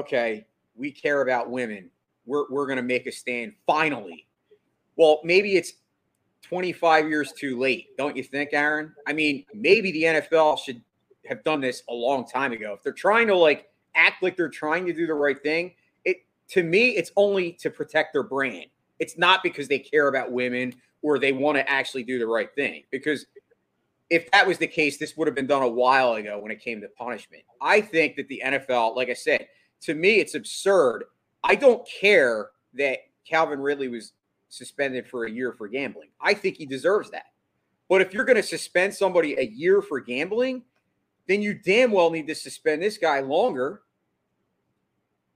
okay, we care about women, we're going to make a stand finally. Well, maybe it's 25 years too late, don't you think, Aaron? I mean, maybe the NFL should have done this a long time ago. If they're trying to act like they're trying to do the right thing, to me, it's only to protect their brand. It's not because they care about women or they want to actually do the right thing, because if that was the case, this would have been done a while ago when it came to punishment. I think that the NFL, like I said, to me, it's absurd. I don't care that Calvin Ridley was suspended for a year for gambling. I think he deserves that. But if you're going to suspend somebody a year for gambling, then you damn well need to suspend this guy longer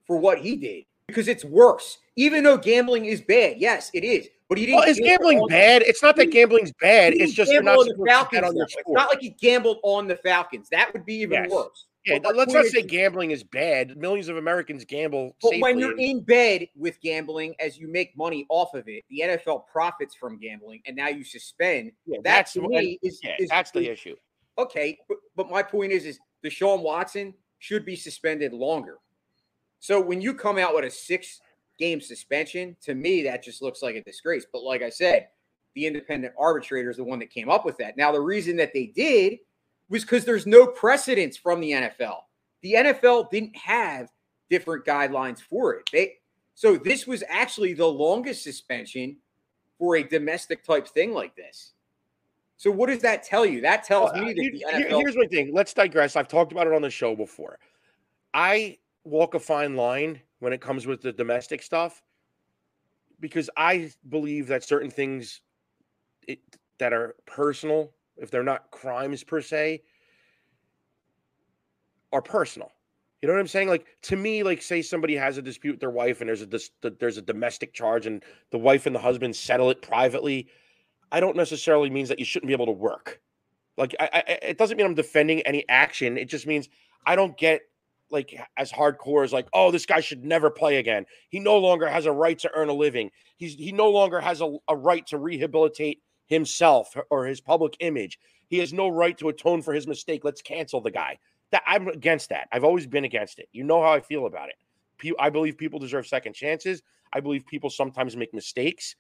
for what he did, because it's worse. Even though gambling is bad, yes, it is. But he didn't. Well, is gambling bad? It's not that gambling's bad. It's just you're not supposed to bet on your score. It's not like he gambled on the Falcons. That would be even worse. Yeah, let's not say gambling is bad. Millions of Americans gamble safely. But when you're in bed with gambling, as you make money off of it, the NFL profits from gambling, and now you suspend. Yeah, that to me is that's the issue. Okay, but my point is Deshaun Watson should be suspended longer. So when you come out with a 6-game suspension, to me, that just looks like a disgrace. But like I said, the independent arbitrator is the one that came up with that. Now, the reason that they did was because there's no precedence from the NFL. The NFL didn't have different guidelines for it. So this was actually the longest suspension for a domestic type thing like this. So what does that tell you? That tells me that the NFL... Here's my thing. Let's digress. I've talked about it on the show before. I walk a fine line when it comes with the domestic stuff, because I believe that certain things that are personal, if they're not crimes per se, are personal. You know what I'm saying? To me, say somebody has a dispute with their wife and there's a domestic charge and the wife and the husband settle it privately, I don't necessarily mean that you shouldn't be able to work. It doesn't mean I'm defending any action. It just means I don't get as hardcore as oh, this guy should never play again. He no longer has a right to earn a living. He no longer has a right to rehabilitate himself or his public image. He has no right to atone for his mistake. Let's cancel the guy. I'm against that. I've always been against it. You know how I feel about it. I believe people deserve second chances. I believe people sometimes make mistakes.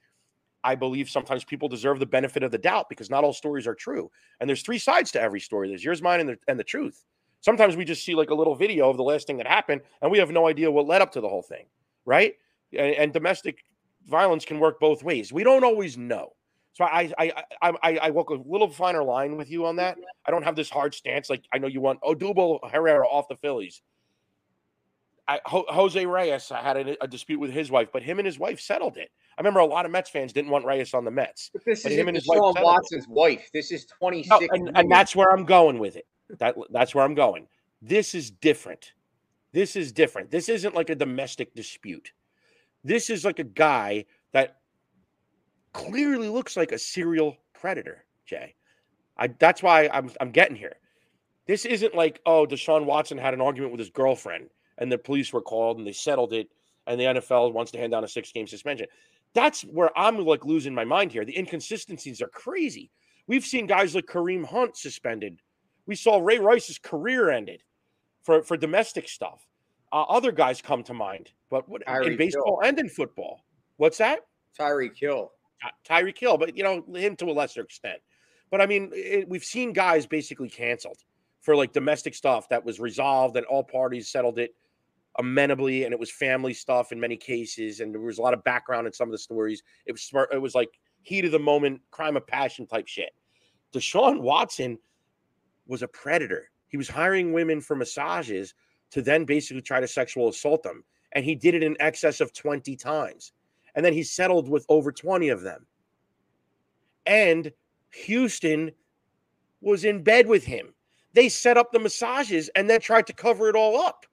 I believe sometimes people deserve the benefit of the doubt, because not all stories are true. And there's 3 sides to every story. There's yours, mine, and the truth. Sometimes we just see a little video of the last thing that happened, and we have no idea what led up to the whole thing, right? And domestic violence can work both ways. We don't always know. So I walk a little finer line with you on that. I don't have this hard stance. I know you want Odubel Herrera off the Phillies. Jose Reyes, I had a dispute with his wife, but him and his wife settled it. I remember a lot of Mets fans didn't want Reyes on the Mets. But this isn't Deshaun Watson's wife. This is 26. No, and that's where I'm going with it. That's where I'm going. This is different. This is different. This isn't a domestic dispute. This is a guy that clearly looks like a serial predator, Jay. That's why I'm getting here. This isn't Deshaun Watson had an argument with his girlfriend and the police were called and they settled it, and the NFL wants to hand down a 6-game suspension. That's where I'm like losing my mind here. The inconsistencies are crazy. We've seen guys like Kareem Hunt suspended. We saw Ray Rice's career ended for domestic stuff. Other guys come to mind, but in baseball and in football. What's that? Tyreek Hill. Tyreek Hill, but you know, him to a lesser extent. But I mean, we've seen guys basically canceled for like domestic stuff that was resolved and all parties settled it amenably, and it was family stuff in many cases, and there was a lot of background in some of the stories. It was smart. It was like heat of the moment, crime of passion type shit. Deshaun Watson was a predator. He was hiring women for massages to then basically try to sexual assault them, and he did it in excess of 20 times. And then he settled with over 20 of them. And Houston was in bed with him. They set up the massages and then tried to cover it all up.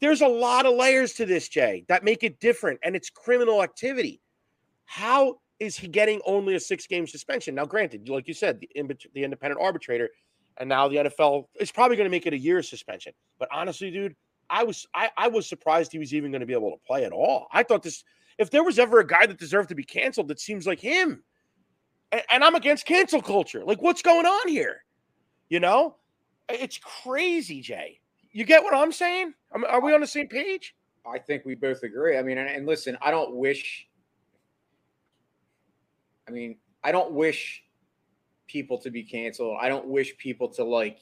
There's a lot of layers to this, Jay, that make it different, and it's criminal activity. How is he getting only a 6-game suspension? Now, granted, like you said, the independent arbitrator, and now the NFL is probably going to make it a year suspension. But honestly, dude, I was surprised he was even going to be able to play at all. I thought this – if there was ever a guy that deserved to be canceled, it seems like him. And I'm against cancel culture. Like, what's going on here? You know? It's crazy, Jay. You get what I'm saying? Are we on the same page? I think we both agree. I mean, and listen, I don't wish people to be canceled. I don't wish people to, like,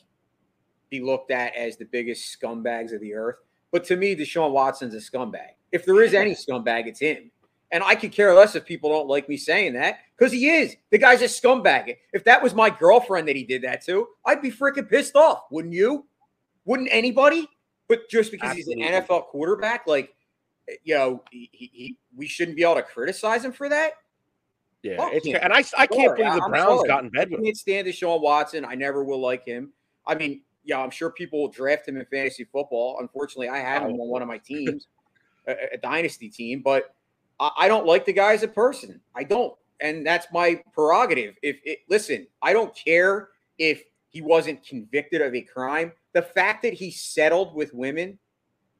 be looked at as the biggest scumbags of the earth. But to me, Deshaun Watson's a scumbag. If there is any scumbag, it's him. And I could care less if people don't like me saying that, because he is. The guy's a scumbag. If that was my girlfriend that he did that to, I'd be freaking pissed off. Wouldn't you? Wouldn't anybody? But just because Absolutely. He's an NFL quarterback, like, you know, we shouldn't be able to criticize him for that. Yeah, and I can't believe the Browns got in bed with him. I can't stand Deshaun Watson. I never will like him. I mean, yeah, I'm sure people will draft him in fantasy football. Unfortunately, I had him on one of my teams, a dynasty team, but I don't like the guy as a person. I don't. And that's my prerogative. Listen, I don't care if he wasn't convicted of a crime. The fact that he settled with women,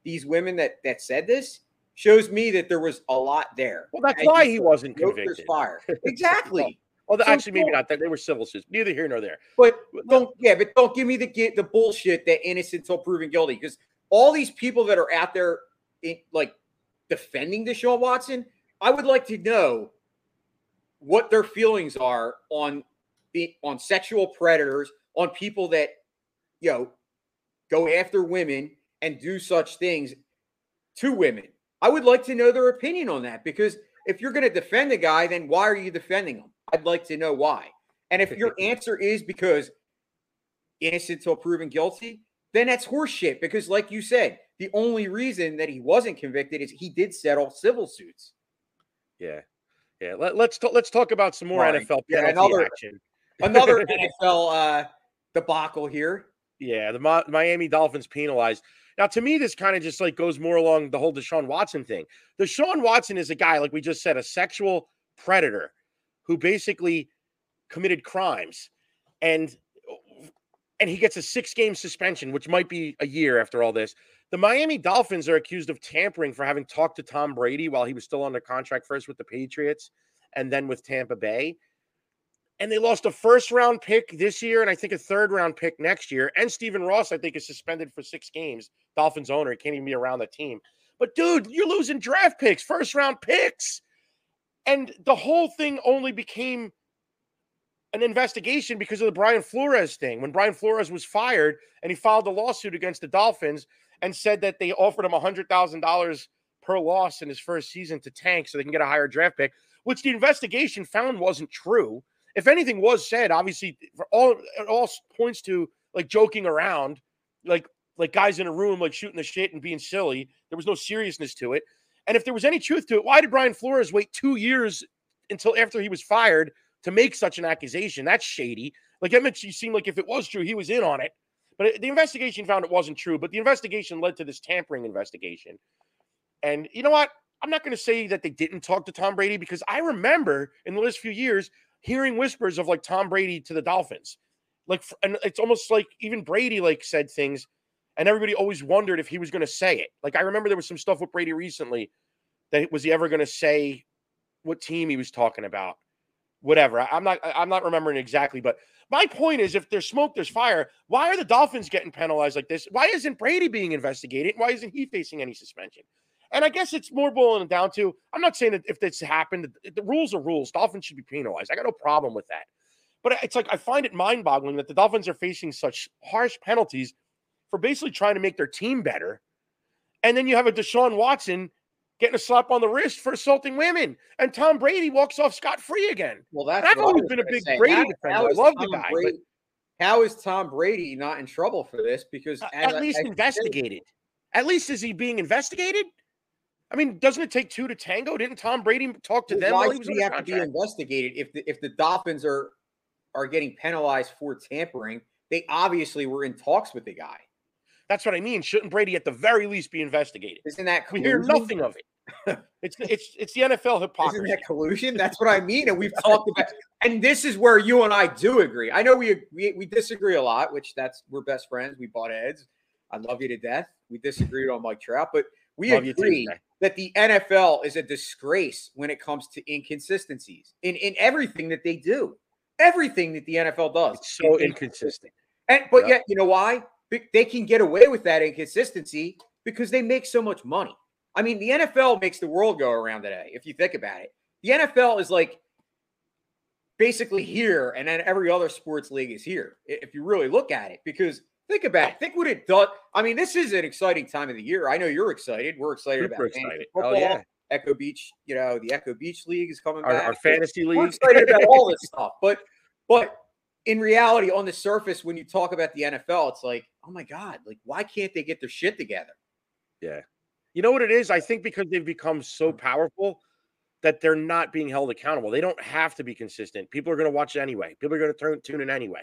these women that said this, shows me that there was a lot there. Well, that's why he wasn't convicted. Fire. Exactly. Well, actually, maybe not that. They were civil suits. Neither here nor there. But don't give me the bullshit that innocent until proven guilty. Because all these people that are out there, like, defending Deshaun Watson, I would like to know what their feelings are on sexual predators, on people that, you know, go after women and do such things to women. I would like to know their opinion on that, because if you're going to defend the guy, then why are you defending him? I'd like to know why. And if your answer is because innocent until proven guilty, then that's horseshit, because like you said, the only reason that he wasn't convicted is he did settle civil suits. Yeah. Yeah. Let's talk about some more NFL penalty action. Another NFL debacle here. Yeah. The Miami Dolphins penalized. Now, to me, this kind of just like goes more along the whole Deshaun Watson thing. Deshaun Watson is a guy, like we just said, a sexual predator who basically committed crimes, and he gets a 6-game suspension, which might be a year after all this. The Miami Dolphins are accused of tampering for having talked to Tom Brady while he was still under contract, first with the Patriots and then with Tampa Bay. And they lost a first-round pick this year and I think a third-round pick next year. And Stephen Ross, I think, is suspended for 6 games. Dolphins owner. He can't even be around the team. But, dude, you're losing draft picks, first-round picks. And the whole thing only became an investigation because of the Brian Flores thing. When Brian Flores was fired and he filed a lawsuit against the Dolphins, and said that they offered him $100,000 per loss in his first season to tank so they can get a higher draft pick, which the investigation found wasn't true. If anything was said, obviously, it all points to, like, joking around, like guys in a room, like, shooting the shit and being silly. There was no seriousness to it. And if there was any truth to it, why did Brian Flores wait 2 years until after he was fired to make such an accusation? That's shady. Like, that makes you seem like if it was true, he was in on it. But the investigation found it wasn't true, but the investigation led to this tampering investigation. And you know what? I'm not going to say that they didn't talk to Tom Brady, because I remember in the last few years hearing whispers of, like, Tom Brady to the Dolphins. Like, and it's almost like even Brady, like, said things. And everybody always wondered if he was going to say it. Like, I remember there was some stuff with Brady recently that was he ever going to say what team he was talking about? Whatever. I'm not remembering exactly, but my point is, if there's smoke, there's fire. Why are the Dolphins getting penalized like this? Why isn't Brady being investigated? Why isn't he facing any suspension? And I guess it's more boiling down to, I'm not saying that if this happened, the rules are rules. Dolphins should be penalized. I got no problem with that. But it's like, I find it mind-boggling that the Dolphins are facing such harsh penalties for basically trying to make their team better. And then you have a Deshaun Watson getting a slap on the wrist for assaulting women. And Tom Brady walks off scot-free again. Well, that's I've always been a big Brady defender. I love the guy. How is Tom Brady not in trouble for this? Because at least investigated. At least is he being investigated? I mean, doesn't it take two to tango? Didn't Tom Brady talk to them? Why does he have to be investigated if the Dolphins are getting penalized for tampering? They obviously were in talks with the guy. That's what I mean. Shouldn't Brady at the very least be investigated? Isn't that collusion? We hear nothing of it. It's the NFL hypocrisy. Isn't that collusion? That's what I mean. And we've talked about, and this is where you and I do agree. I know we disagree a lot, which we're best friends. We butt heads. I love you to death. We disagreed on Mike Trout, but we agree that the NFL is a disgrace when it comes to inconsistencies in everything that they do. Everything that the NFL does. It's so inconsistent. But yet, you know why? They can get away with that inconsistency because they make so much money. I mean, the NFL makes the world go around today, if you think about it. The NFL is like basically here, and then every other sports league is here, if you really look at it. Because think about it. Think what it does. I mean, this is an exciting time of the year. I know you're excited. We're excited about football. Oh, yeah. Echo Beach, you know, the Echo Beach League is coming back. Our fantasy league. We're excited about all this stuff. But in reality, on the surface, when you talk about the NFL, it's like, oh, my God, like, why can't they get their shit together? Yeah. You know what it is? I think because they've become so powerful that they're not being held accountable. They don't have to be consistent. People are going to watch it anyway. People are going to tune in anyway.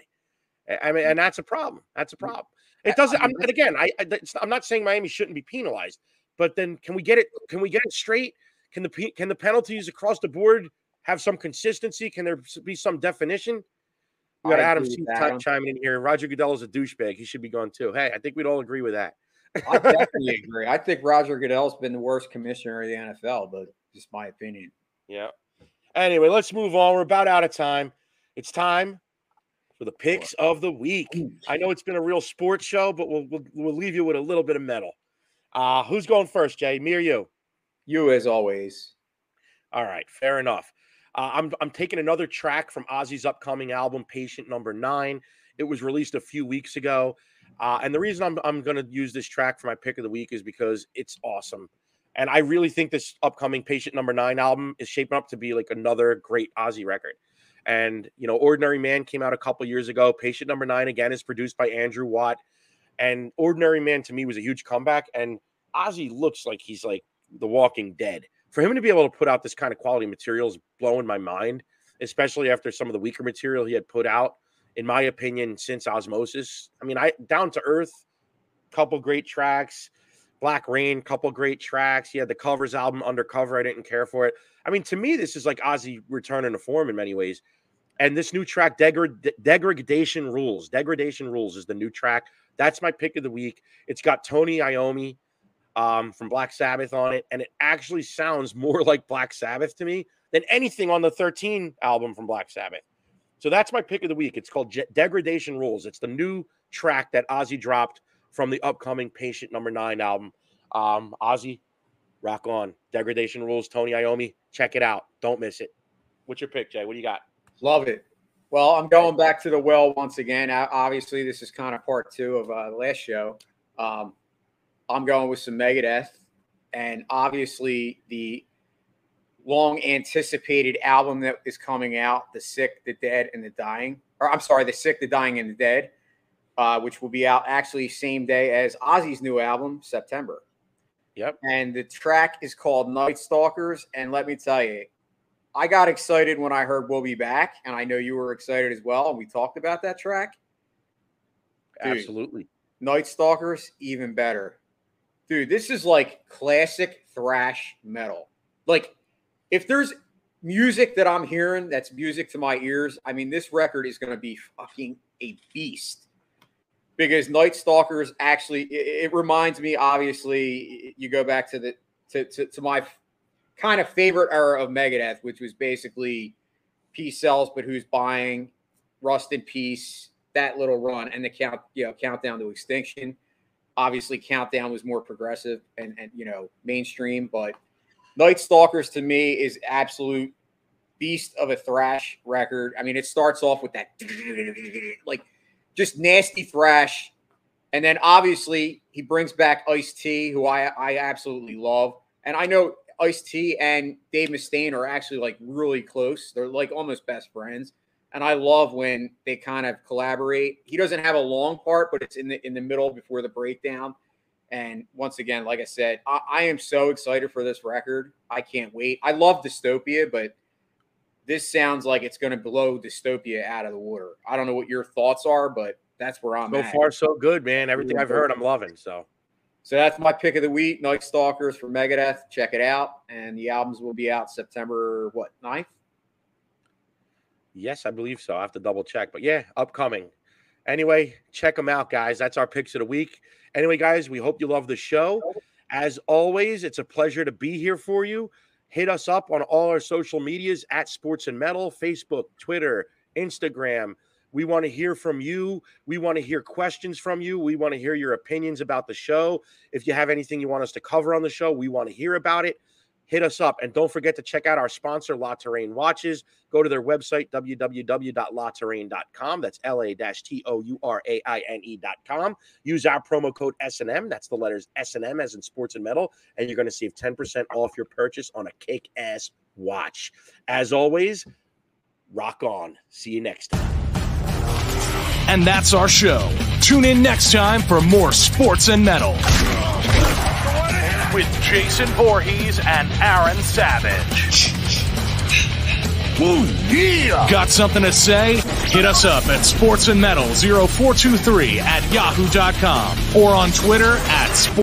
I mean, and that's a problem. That's a problem. It doesn't. I'm not saying Miami shouldn't be penalized. But then can we get it? Can we get it straight? Can the penalties across the board have some consistency? Can there be some definition? We got Adam C. chiming in here. Roger Goodell is a douchebag. He should be gone too. Hey, I think we'd all agree with that. I definitely agree. I think Roger Goodell's been the worst commissioner of the NFL, but just my opinion. Yeah. Anyway, let's move on. We're about out of time. It's time for the picks of the week. I know it's been a real sports show, but we'll leave you with a little bit of metal. Who's going first, Jay? Me or you? You, as always. All right, fair enough. I'm taking another track from Ozzy's upcoming album, Patient Number 9. It was released a few weeks ago, and the reason I'm going to use this track for my pick of the week is because it's awesome, and I really think this upcoming Patient Number 9 album is shaping up to be like another great Ozzy record. And you know, Ordinary Man came out a couple years ago. Patient Number 9 again is produced by Andrew Watt. And Ordinary Man, to me, was a huge comeback. And Ozzy looks like he's like the Walking Dead. For him to be able to put out this kind of quality material is blowing my mind, especially after some of the weaker material he had put out, in my opinion, since Osmosis. I mean, Down to Earth, couple great tracks. Black Rain, couple great tracks. He had the covers album, Undercover. I didn't care for it. I mean, to me, this is like Ozzy returning to form in many ways. And this new track, Degradation Rules. Degradation Rules is the new track. That's my pick of the week. It's got Tony Iommi from Black Sabbath on it, and it actually sounds more like Black Sabbath to me than anything on the 13 album from Black Sabbath. So that's my pick of the week. It's called Degradation Rules. It's the new track that Ozzy dropped from the upcoming Patient Number 9 album. Ozzy, rock on. Degradation Rules, Tony Iommi. Check it out. Don't miss it. What's your pick, Jay? What do you got? Love it. Well, I'm going back to the well once again. Obviously, this is kind of part two of the last show. I'm going with some Megadeth. And obviously, the long-anticipated album that is coming out, The Sick, The Dead, and The Dying. Or, I'm sorry, The Sick, The Dying, and The Dead, which will be out actually same day as Ozzy's new album, September. Yep. And the track is called Night Stalkers. And let me tell you, I got excited when I heard We'll Be Back, and I know you were excited as well, and we talked about that track. Dude, absolutely. Night Stalkers, even better. Dude, this is like classic thrash metal. Like, if there's music that I'm hearing that's music to my ears, I mean, this record is going to be fucking a beast. because Night Stalkers actually, it reminds me, obviously, you go back to to my kind of favorite era of Megadeth, which was basically Peace Sells, but Who's Buying, Rust in Peace, that little run, and the Countdown to Extinction. Obviously, Countdown was more progressive and you know, mainstream, but Night Stalkers to me is absolute beast of a thrash record. I mean, it starts off with that like just nasty thrash, and then obviously he brings back Ice-T, who I absolutely love, and I know Ice-T and Dave Mustaine are actually like really close. They're like almost best friends. And I love when they kind of collaborate. He doesn't have a long part, but it's in the middle before the breakdown. And once again, like I said, I am so excited for this record. I can't wait. I love Dystopia, but this sounds like it's going to blow Dystopia out of the water. I don't know what your thoughts are, but that's where I'm at. So far, so good, man. Everything I've heard, I'm loving. So that's my pick of the week, Night Stalkers for Megadeth. Check it out. And the albums will be out September, 9th? Yes, I believe so. I have to double check. But yeah, upcoming. Anyway, check them out, guys. That's our picks of the week. Anyway, guys, we hope you love the show. As always, it's a pleasure to be here for you. Hit us up on all our social medias at Sports and Metal, Facebook, Twitter, Instagram. We want to hear from you. We want to hear questions from you. We want to hear your opinions about the show. If you have anything you want us to cover on the show, we want to hear about it. Hit us up. And don't forget to check out our sponsor, La Touraine Watches. Go to their website, www.latouraine.com. That's LATOURAINE.com. Use our promo code SNM. That's the letters SNM as in Sports and Metal. And you're going to save 10% off your purchase on a kick-ass watch. As always, rock on. See you next time. And that's our show. Tune in next time for more Sports and Metal with Jason Voorhees and Aaron Savage. Ooh, yeah. Got something to say? Hit us up at sportsandmetal0423@yahoo.com or on Twitter at